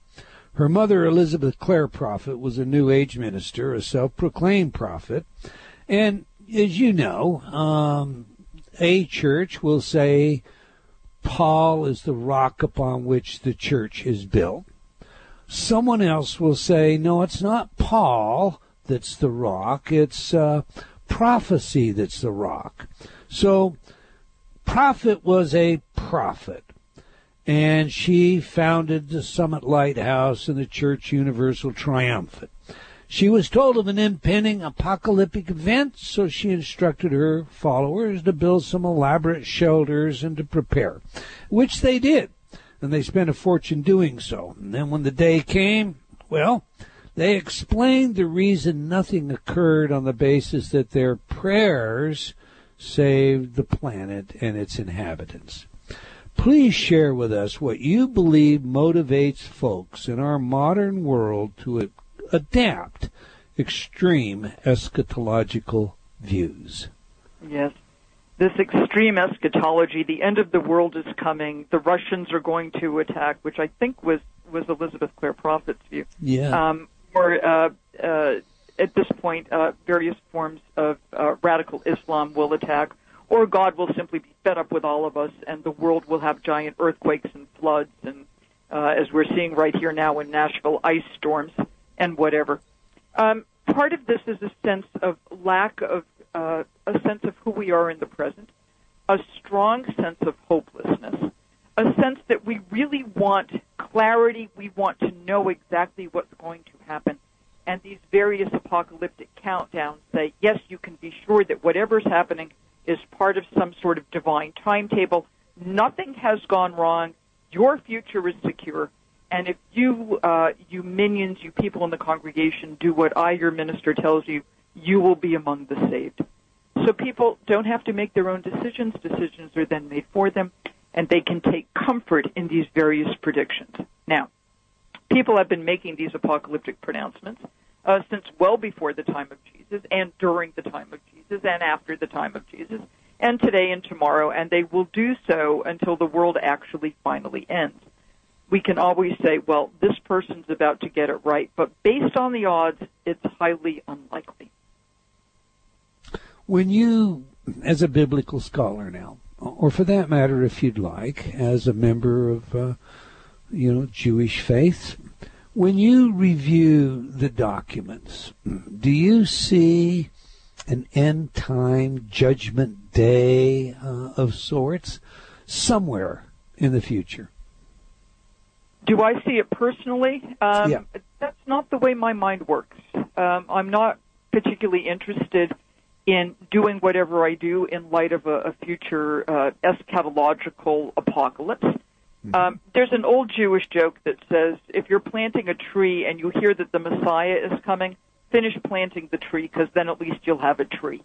Her mother, Elizabeth Clare Prophet, was a New Age minister, a self-proclaimed prophet. And as you know, um, a church will say Paul is the rock upon which the church is built. Someone else will say, no, it's not Paul that's the rock. It's uh, prophecy that's the rock. So Prophet was a prophet. And she founded the Summit Lighthouse and the Church Universal Triumphant. She was told of an impending apocalyptic event, so she instructed her followers to build some elaborate shelters and to prepare, which they did, and they spent a fortune doing so. And then when the day came, well, they explained the reason nothing occurred on the basis that their prayers saved the planet and its inhabitants. Please share with us what you believe motivates folks in our modern world to adapt extreme eschatological views. Yes. This extreme eschatology, the end of the world is coming, the Russians are going to attack, which I think was, was Elizabeth Clare Prophet's view. Yeah. Um, or uh, uh, at this point, uh, various forms of uh, radical Islam will attack. Or God will simply be fed up with all of us, and the world will have giant earthquakes and floods, and uh, as we're seeing right here now in Nashville, ice storms and whatever. Um, part of this is a sense of lack of uh, a sense of who we are in the present, a strong sense of hopelessness, a sense that we really want clarity, we want to know exactly what's going to happen. And these various apocalyptic countdowns say, yes, you can be sure that whatever's happening is part of some sort of divine timetable. Nothing has gone wrong. Your future is secure. And if you, uh, you minions, you people in the congregation, do what I, your minister, tells you, you will be among the saved. So people don't have to make their own decisions. Decisions are then made for them, and they can take comfort in these various predictions. Now, people have been making these apocalyptic pronouncements Uh, since well before the time of Jesus, and during the time of Jesus, and after the time of Jesus, and today and tomorrow, and they will do so until the world actually finally ends. We can always say, well, this person's about to get it right, but based on the odds, it's highly unlikely. When you, as a biblical scholar now, or for that matter, if you'd like, as a member of, uh, you know, Jewish faith, when you review the documents, do you see an end-time judgment day uh, of sorts somewhere in the future? Do I see it personally? Um, yeah. That's not the way my mind works. Um, I'm not particularly interested in doing whatever I do in light of a, a future uh, eschatological apocalypse. Mm-hmm. Um, there's an old Jewish joke that says, if you're planting a tree and you hear that the Messiah is coming, finish planting the tree, because then at least you'll have a tree.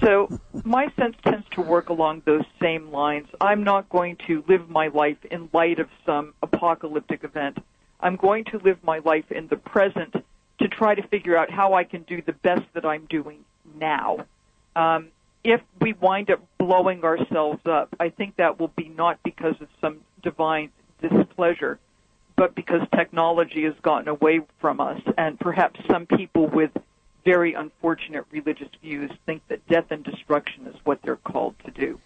So my sense tends to work along those same lines. I'm not going to live my life in light of some apocalyptic event. I'm going to live my life in the present to try to figure out how I can do the best that I'm doing now. Um, if we wind up blowing ourselves up, I think that will be not because of some divine displeasure, but because technology has gotten away from us, and perhaps some people with very unfortunate religious views think that death and destruction is what they're called to do.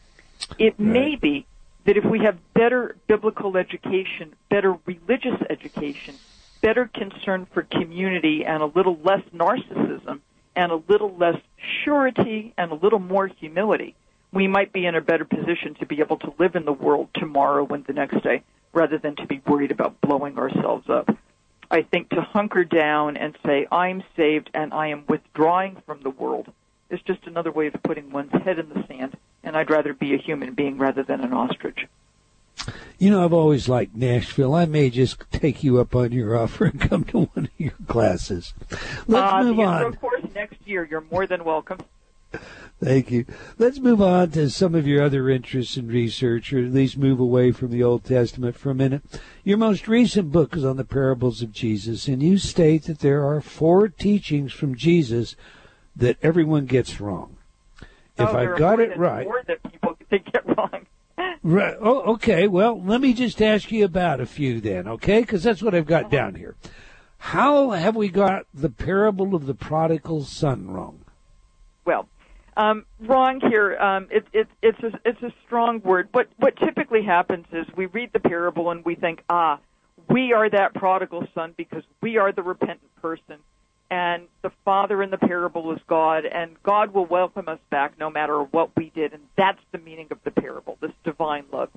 It right. may be that if we have better biblical education, better religious education, better concern for community, and a little less narcissism, and a little less surety, and a little more humility, we might be in a better position to be able to live in the world tomorrow and the next day, rather than to be worried about blowing ourselves up. I think to hunker down and say, I'm saved and I am withdrawing from the world, is just another way of putting one's head in the sand, and I'd rather be a human being rather than an ostrich. You know, I've always liked Nashville. I may just take you up on your offer and come to one of your classes. Let's uh, move on. Of course, next year, you're more than welcome. Thank you. Let's move on to some of your other interests in research, or at least move away from the Old Testament for a minute. Your most recent book is on the parables of Jesus, and you state that there are four teachings from Jesus that everyone gets wrong. Oh, if I've got it right, four that people think get wrong. Right. Oh, okay. Well, let me just ask you about a few then, okay? Because that's what I've got uh-huh. down here. How have we got the parable of the prodigal son wrong? Well. Um, wrong here. Um, it, it, it's a, it's a strong word. What what typically happens is we read the parable and we think, ah, we are that prodigal son because we are the repentant person, and the father in the parable is God, and God will welcome us back no matter what we did, and that's the meaning of the parable, this divine love.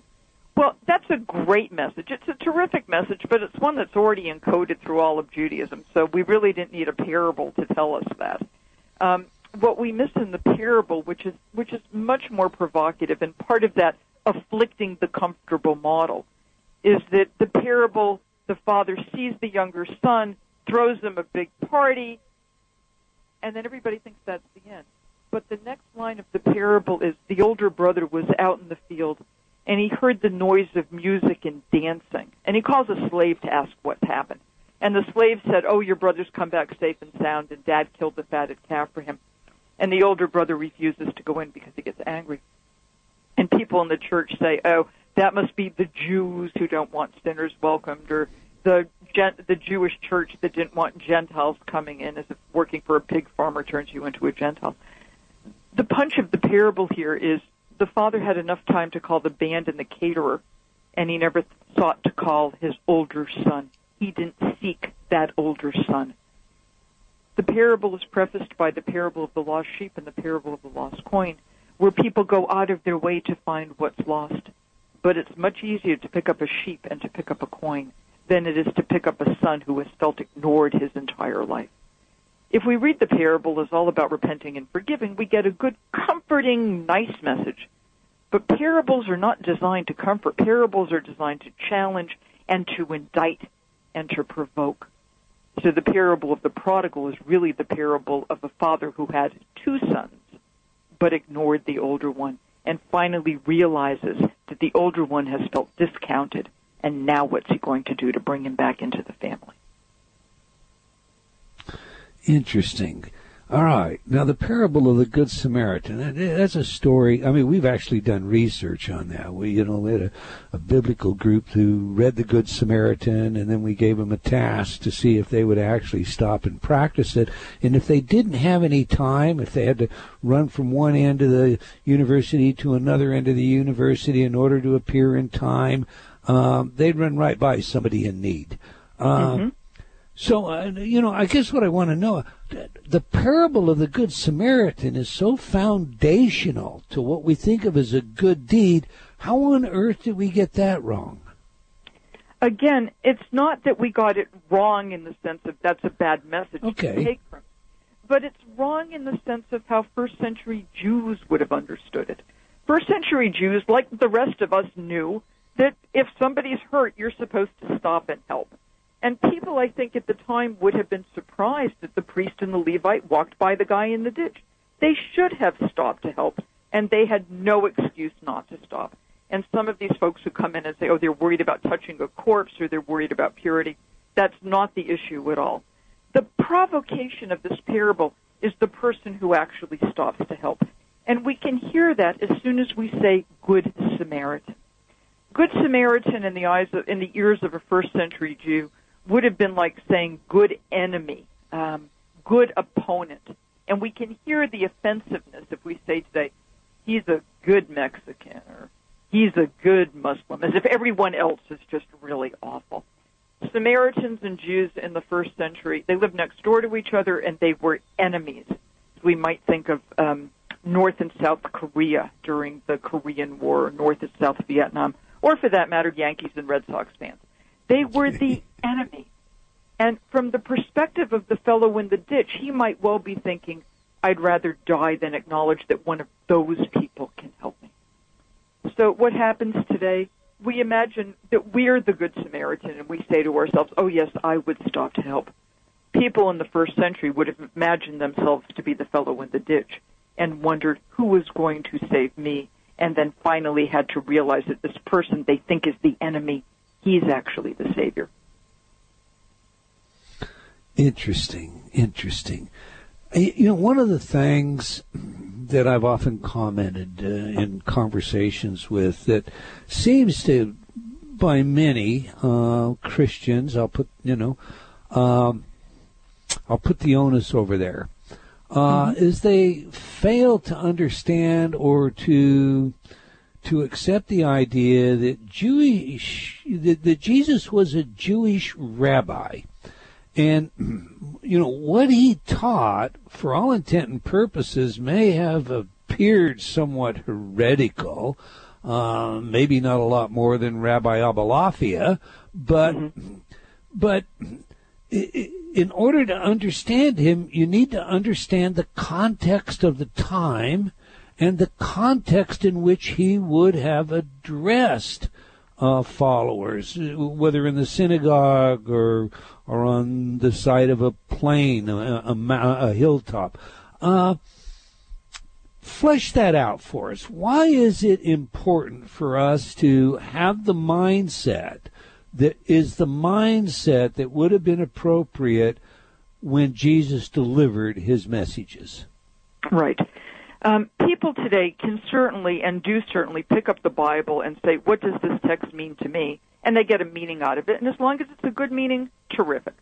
Well, that's a great message. It's a terrific message, but it's one that's already encoded through all of Judaism, so we really didn't need a parable to tell us that. Um, What we miss in the parable, which is which is much more provocative, and part of that afflicting the comfortable model, is that the parable, the father sees the younger son, throws them a big party, and then everybody thinks that's the end. But the next line of the parable is, the older brother was out in the field, and he heard the noise of music and dancing. And he calls a slave to ask what's happened. And the slave said, oh, your brother's come back safe and sound, and dad killed the fatted calf for him. And the older brother refuses to go in because he gets angry. And people in the church say, oh, that must be the Jews who don't want sinners welcomed, or the the Jewish church that didn't want Gentiles coming in, as if working for a pig farmer turns you into a Gentile. The punch of the parable here is the father had enough time to call the band and the caterer, and he never sought to call his older son. He didn't seek that older son. The parable is prefaced by the parable of the lost sheep and the parable of the lost coin, where people go out of their way to find what's lost. But it's much easier to pick up a sheep and to pick up a coin than it is to pick up a son who has felt ignored his entire life. If we read the parable as all about repenting and forgiving, we get a good, comforting, nice message. But parables are not designed to comfort. Parables are designed to challenge and to indict and to provoke. So the parable of the prodigal is really the parable of a father who had two sons, but ignored the older one, and finally realizes that the older one has felt discounted, and now what's he going to do to bring him back into the family? Interesting. All right. Now, the parable of the Good Samaritan, that's a story. I mean, we've actually done research on that. We, you know, we had a, a biblical group who read the Good Samaritan, and then we gave them a task to see if they would actually stop and practice it. And if they didn't have any time, if they had to run from one end of the university to another end of the university in order to appear in time, um, they'd run right by somebody in need. Um, mm-hmm. So, uh, you know, I guess what I want to know, the parable of the Good Samaritan is so foundational to what we think of as a good deed. How on earth did we get that wrong? again, it's not that we got it wrong in the sense of that's a bad message okay. to take from, but it's wrong in the sense of how first century Jews would have understood it. First century Jews, like the rest of us, knew that if somebody's hurt, you're supposed to stop and help. And people, I think, at the time would have been surprised that the priest and the Levite walked by the guy in the ditch. They should have stopped to help, and they had no excuse not to stop. And some of these folks who come in and say, oh, they're worried about touching a corpse or they're worried about purity, that's not the issue at all. The provocation of this parable is the person who actually stops to help. And we can hear that as soon as we say Good Samaritan. Good Samaritan in the eyes of, in the ears of a first century Jew would have been like saying good enemy, um, good opponent. And we can hear the offensiveness if we say today, he's a good Mexican or he's a good Muslim, as if everyone else is just really awful. Samaritans and Jews in the first century, they lived next door to each other and they were enemies. We might think of um, North and South Korea during the Korean War, North and South Vietnam, or for that matter, Yankees and Red Sox fans. They were the enemy. And from the perspective of the fellow in the ditch, he might well be thinking, I'd rather die than acknowledge that one of those people can help me. So what happens today, we imagine that we're the Good Samaritan, and we say to ourselves, oh, yes, I would stop to help. People in the first century would have imagined themselves to be the fellow in the ditch and wondered who was going to save me, and then finally had to realize that this person they think is the enemy, he's actually the savior. Interesting, interesting. You know, one of the things that I've often commented uh, in conversations with that seems to, by many uh, Christians, I'll put, you know, um, I'll put the onus over there, uh, mm-hmm. is they fail to understand or to to accept the idea that Jewish that, that Jesus was a Jewish rabbi. And, you know, what he taught, for all intent and purposes, may have appeared somewhat heretical, uh, maybe not a lot more than Rabbi Abalafia, but mm-hmm. but in order to understand him, you need to understand the context of the time and the context in which he would have addressed Uh, followers, whether in the synagogue or or on the side of a plain, a, a, a hilltop. Uh, flesh that out for us. Why is it important for us to have the mindset that is the mindset that would have been appropriate when Jesus delivered his messages? Right. Um, people today can certainly and do certainly pick up the Bible and say, what does this text mean to me? And they get a meaning out of it. And as long as it's a good meaning, terrific.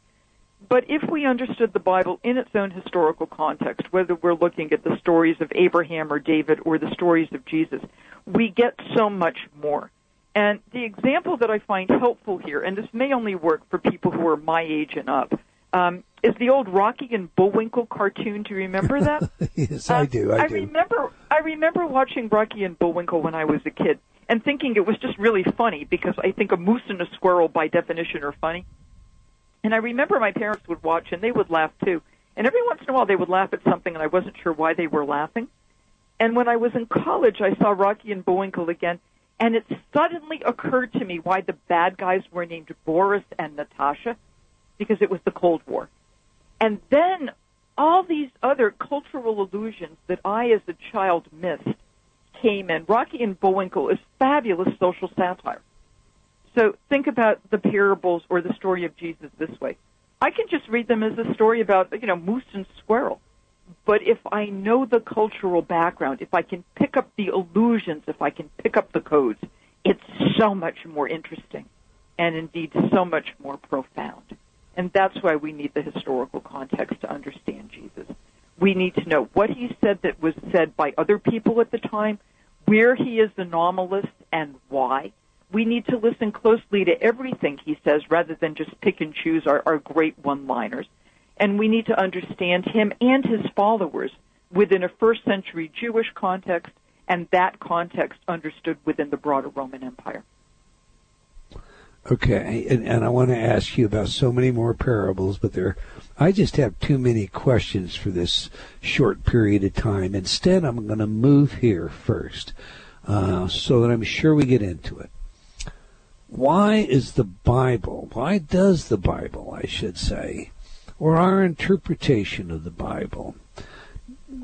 But if we understood the Bible in its own historical context, whether we're looking at the stories of Abraham or David or the stories of Jesus, we get so much more. And the example that I find helpful here, and this may only work for people who are my age and up, um, is the old Rocky and Bullwinkle cartoon. Do you remember that? Yes, uh, I do. I, I do. remember. I remember watching Rocky and Bullwinkle when I was a kid and thinking it was just really funny because I think a moose and a squirrel, by definition, are funny. And I remember my parents would watch and they would laugh too. And every once in a while they would laugh at something and I wasn't sure why they were laughing. And when I was in college, I saw Rocky and Bullwinkle again, and it suddenly occurred to me why the bad guys were named Boris and Natasha, because it was the Cold War. And then all these other cultural allusions that I as a child missed came in. Rocky and Bullwinkle is fabulous social satire. So think about the parables or the story of Jesus this way. I can just read them as a story about, you know, moose and squirrel. But if I know the cultural background, if I can pick up the allusions, if I can pick up the codes, it's so much more interesting and indeed so much more profound. And that's why we need the historical context to understand Jesus. We need to know what he said that was said by other people at the time, where he is anomalous, and why. We need to listen closely to everything he says rather than just pick and choose our, our great one-liners. And we need to understand him and his followers within a first-century Jewish context, and that context understood within the broader Roman Empire. Okay, and, and I want to ask you about so many more parables, but there, I just have too many questions for this short period of time. Instead, I'm going to move here first, uh, so that I'm sure we get into it. Why is the Bible, why does the Bible, I should say, or our interpretation of the Bible,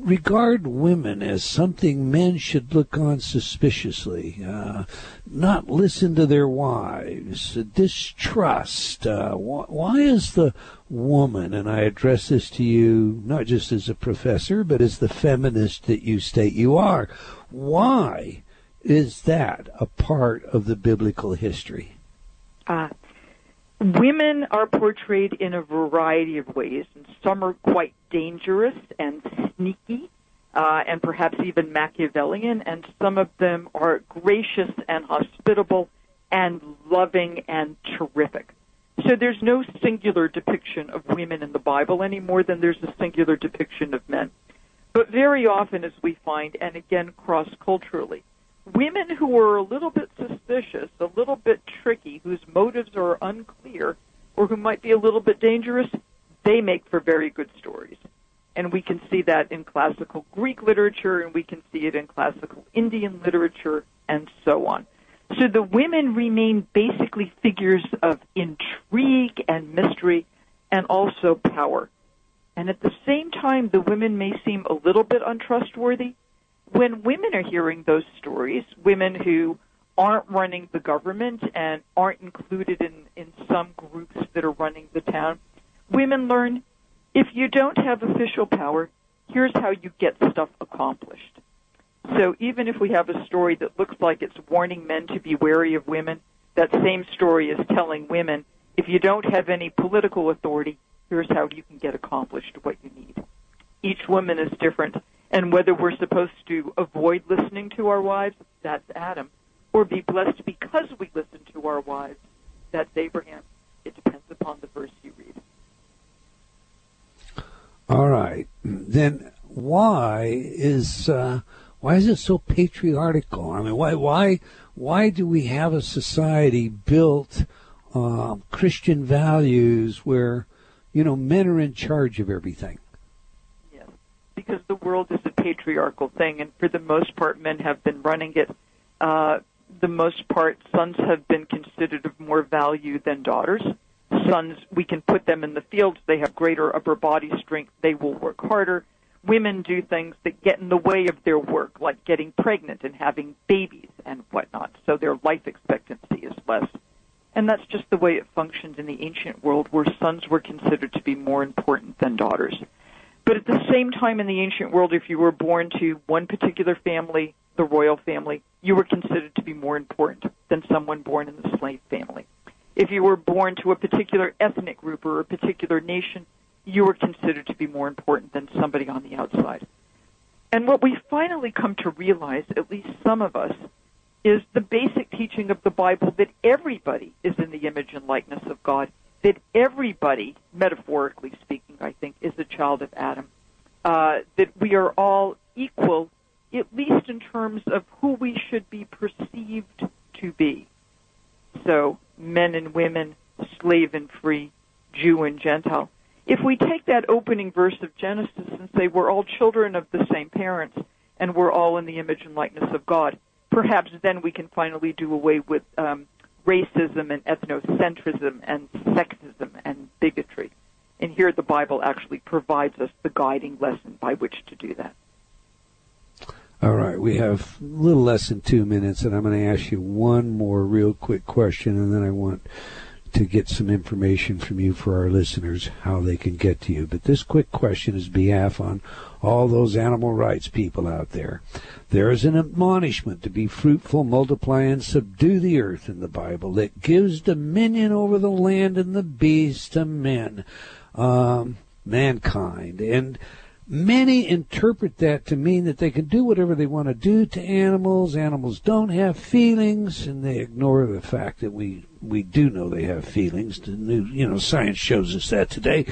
regard women as something men should look on suspiciously, uh, not listen to their wives, distrust? Uh, wh- why is the woman, and I address this to you not just as a professor, but as the feminist that you state you are, why is that a part of the biblical history? Uh, women are portrayed in a variety of ways, and some are quite dangerous and sneaky, uh, and perhaps even Machiavellian, and some of them are gracious and hospitable and loving and terrific. So there's no singular depiction of women in the Bible any more than there's a singular depiction of men. But very often, as we find, and again cross-culturally, women who are a little bit suspicious, a little bit tricky, whose motives are unclear, or who might be a little bit dangerous, they make for very good stories. And we can see that in classical Greek literature, and we can see it in classical Indian literature, and so on. So the women remain basically figures of intrigue and mystery, and also power. And at the same time, the women may seem a little bit untrustworthy. When women are hearing those stories, women who aren't running the government and aren't included in, in some groups that are running the town, women learn, if you don't have official power, here's how you get stuff accomplished. So even if we have a story that looks like it's warning men to be wary of women, that same story is telling women, if you don't have any political authority, here's how you can get accomplished what you need. Each woman is different, and whether we're supposed to avoid listening to our wives, that's Adam, or be blessed because we listen to our wives, that's Abraham. It depends upon the verse you read. All right. Then why is uh, why is it so patriarchal? I mean, why why why do we have a society built on uh, Christian values where, you know, men are in charge of everything? Yes, because the world is a patriarchal thing, and for the most part, men have been running it. Uh, the most part, sons have been considered of more value than daughters. Sons, we can put them in the fields. They have greater upper body strength. They will work harder. Women do things that get in the way of their work, like getting pregnant and having babies and whatnot. So their life expectancy is less. And that's just the way it functioned in the ancient world, where sons were considered to be more important than daughters. But at the same time in the ancient world, if you were born to one particular family, the royal family, you were considered to be more important than someone born in the slave family. If you were born to a particular ethnic group or a particular nation, you were considered to be more important than somebody on the outside. And what we finally come to realize, at least some of us, is the basic teaching of the Bible that everybody is in the image and likeness of God, that everybody, metaphorically speaking, I think, is a child of Adam, uh, that we are all equal, at least in terms of who we should be perceived to be. So men and women, slave and free, Jew and Gentile. If we take that opening verse of Genesis and say we're all children of the same parents and we're all in the image and likeness of God, perhaps then we can finally do away with um, racism and ethnocentrism and sexism and bigotry. And here the Bible actually provides us the guiding lesson by which to do that. All right, we have a little less than two minutes, and I'm going to ask you one more real quick question, and then I want to get some information from you for our listeners, how they can get to you. But this quick question is on behalf on all those animal rights people out there. There is an admonishment to be fruitful, multiply, and subdue the earth in the Bible that gives dominion over the land and the beasts to men, um, mankind, and many interpret that to mean that they can do whatever they want to do to animals. Animals don't have feelings, and they ignore the fact that we, we do know they have feelings. The new, you know, science shows us that today.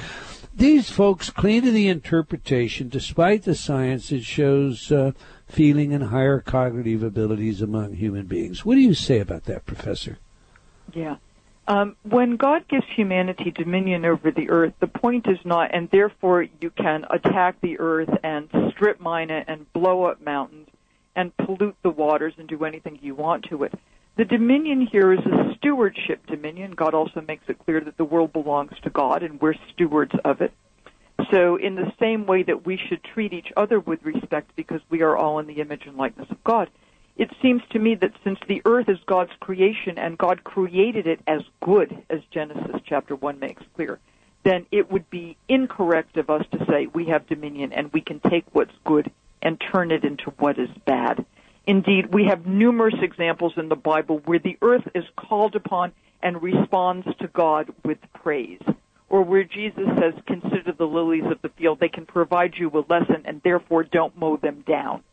These folks cling to the interpretation, despite the science that shows uh, feeling and higher cognitive abilities among human beings. What do you say about that, Professor? Yeah. Um, when God gives humanity dominion over the earth, the point is not, and therefore you can attack the earth and strip mine it and blow up mountains and pollute the waters and do anything you want to it. The dominion here is a stewardship dominion. God also makes it clear that the world belongs to God and we're stewards of it. So in the same way that we should treat each other with respect because we are all in the image and likeness of God, it seems to me that since the earth is God's creation and God created it as good, as Genesis chapter one makes clear, then it would be incorrect of us to say we have dominion and we can take what's good and turn it into what is bad. Indeed, we have numerous examples in the Bible where the earth is called upon and responds to God with praise, or where Jesus says, consider the lilies of the field. They can provide you a lesson and therefore don't mow them down.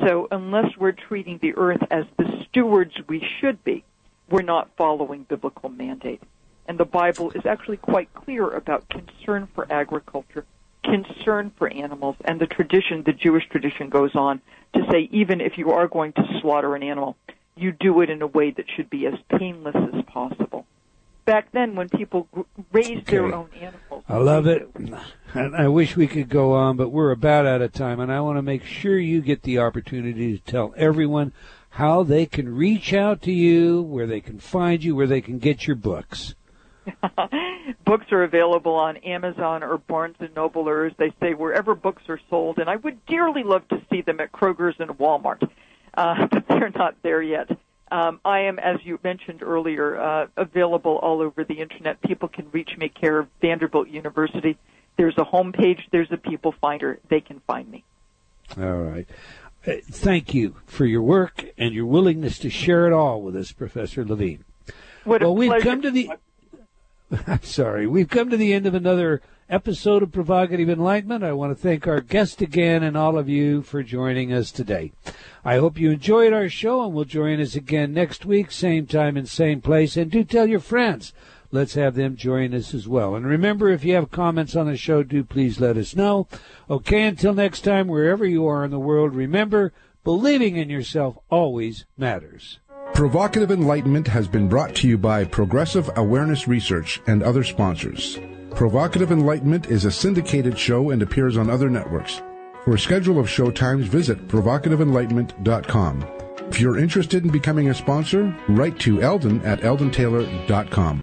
So unless we're treating the earth as the stewards we should be, we're not following biblical mandate. And the Bible is actually quite clear about concern for agriculture, concern for animals, and the tradition, the Jewish tradition goes on to say even if you are going to slaughter an animal, you do it in a way that should be as painless as possible. Back then when people raised okay. their own animals. I love it. And I wish we could go on, but we're about out of time, and I want to make sure you get the opportunity to tell everyone how they can reach out to you, where they can find you, where they can get your books. Books are available on Amazon or Barnes and Noble, or as they say, wherever books are sold, and I would dearly love to see them at Kroger's and Walmart, uh, but they're not there yet. Um, I am, as you mentioned earlier, uh, available all over the Internet. People can reach me, care of Vanderbilt University. There's a homepage. There's a people finder. They can find me. All right. Uh, thank you for your work and your willingness to share it all with us, Professor Levine. What well, a we've pleasure. come to the... I'm sorry. We've come to the end of another episode of Provocative Enlightenment. I want to thank our guest again and all of you for joining us today. I hope you enjoyed our show and will join us again next week, same time and same place. And do tell your friends. Let's have them join us as well. And remember, if you have comments on the show, do please let us know. Okay, until next time, wherever you are in the world, remember, believing in yourself always matters. Provocative Enlightenment has been brought to you by Progressive Awareness Research and other sponsors. Provocative Enlightenment is a syndicated show and appears on other networks. For a schedule of show times, visit provocative enlightenment dot com. If you're interested in becoming a sponsor, write to Eldon at eldon taylor dot com.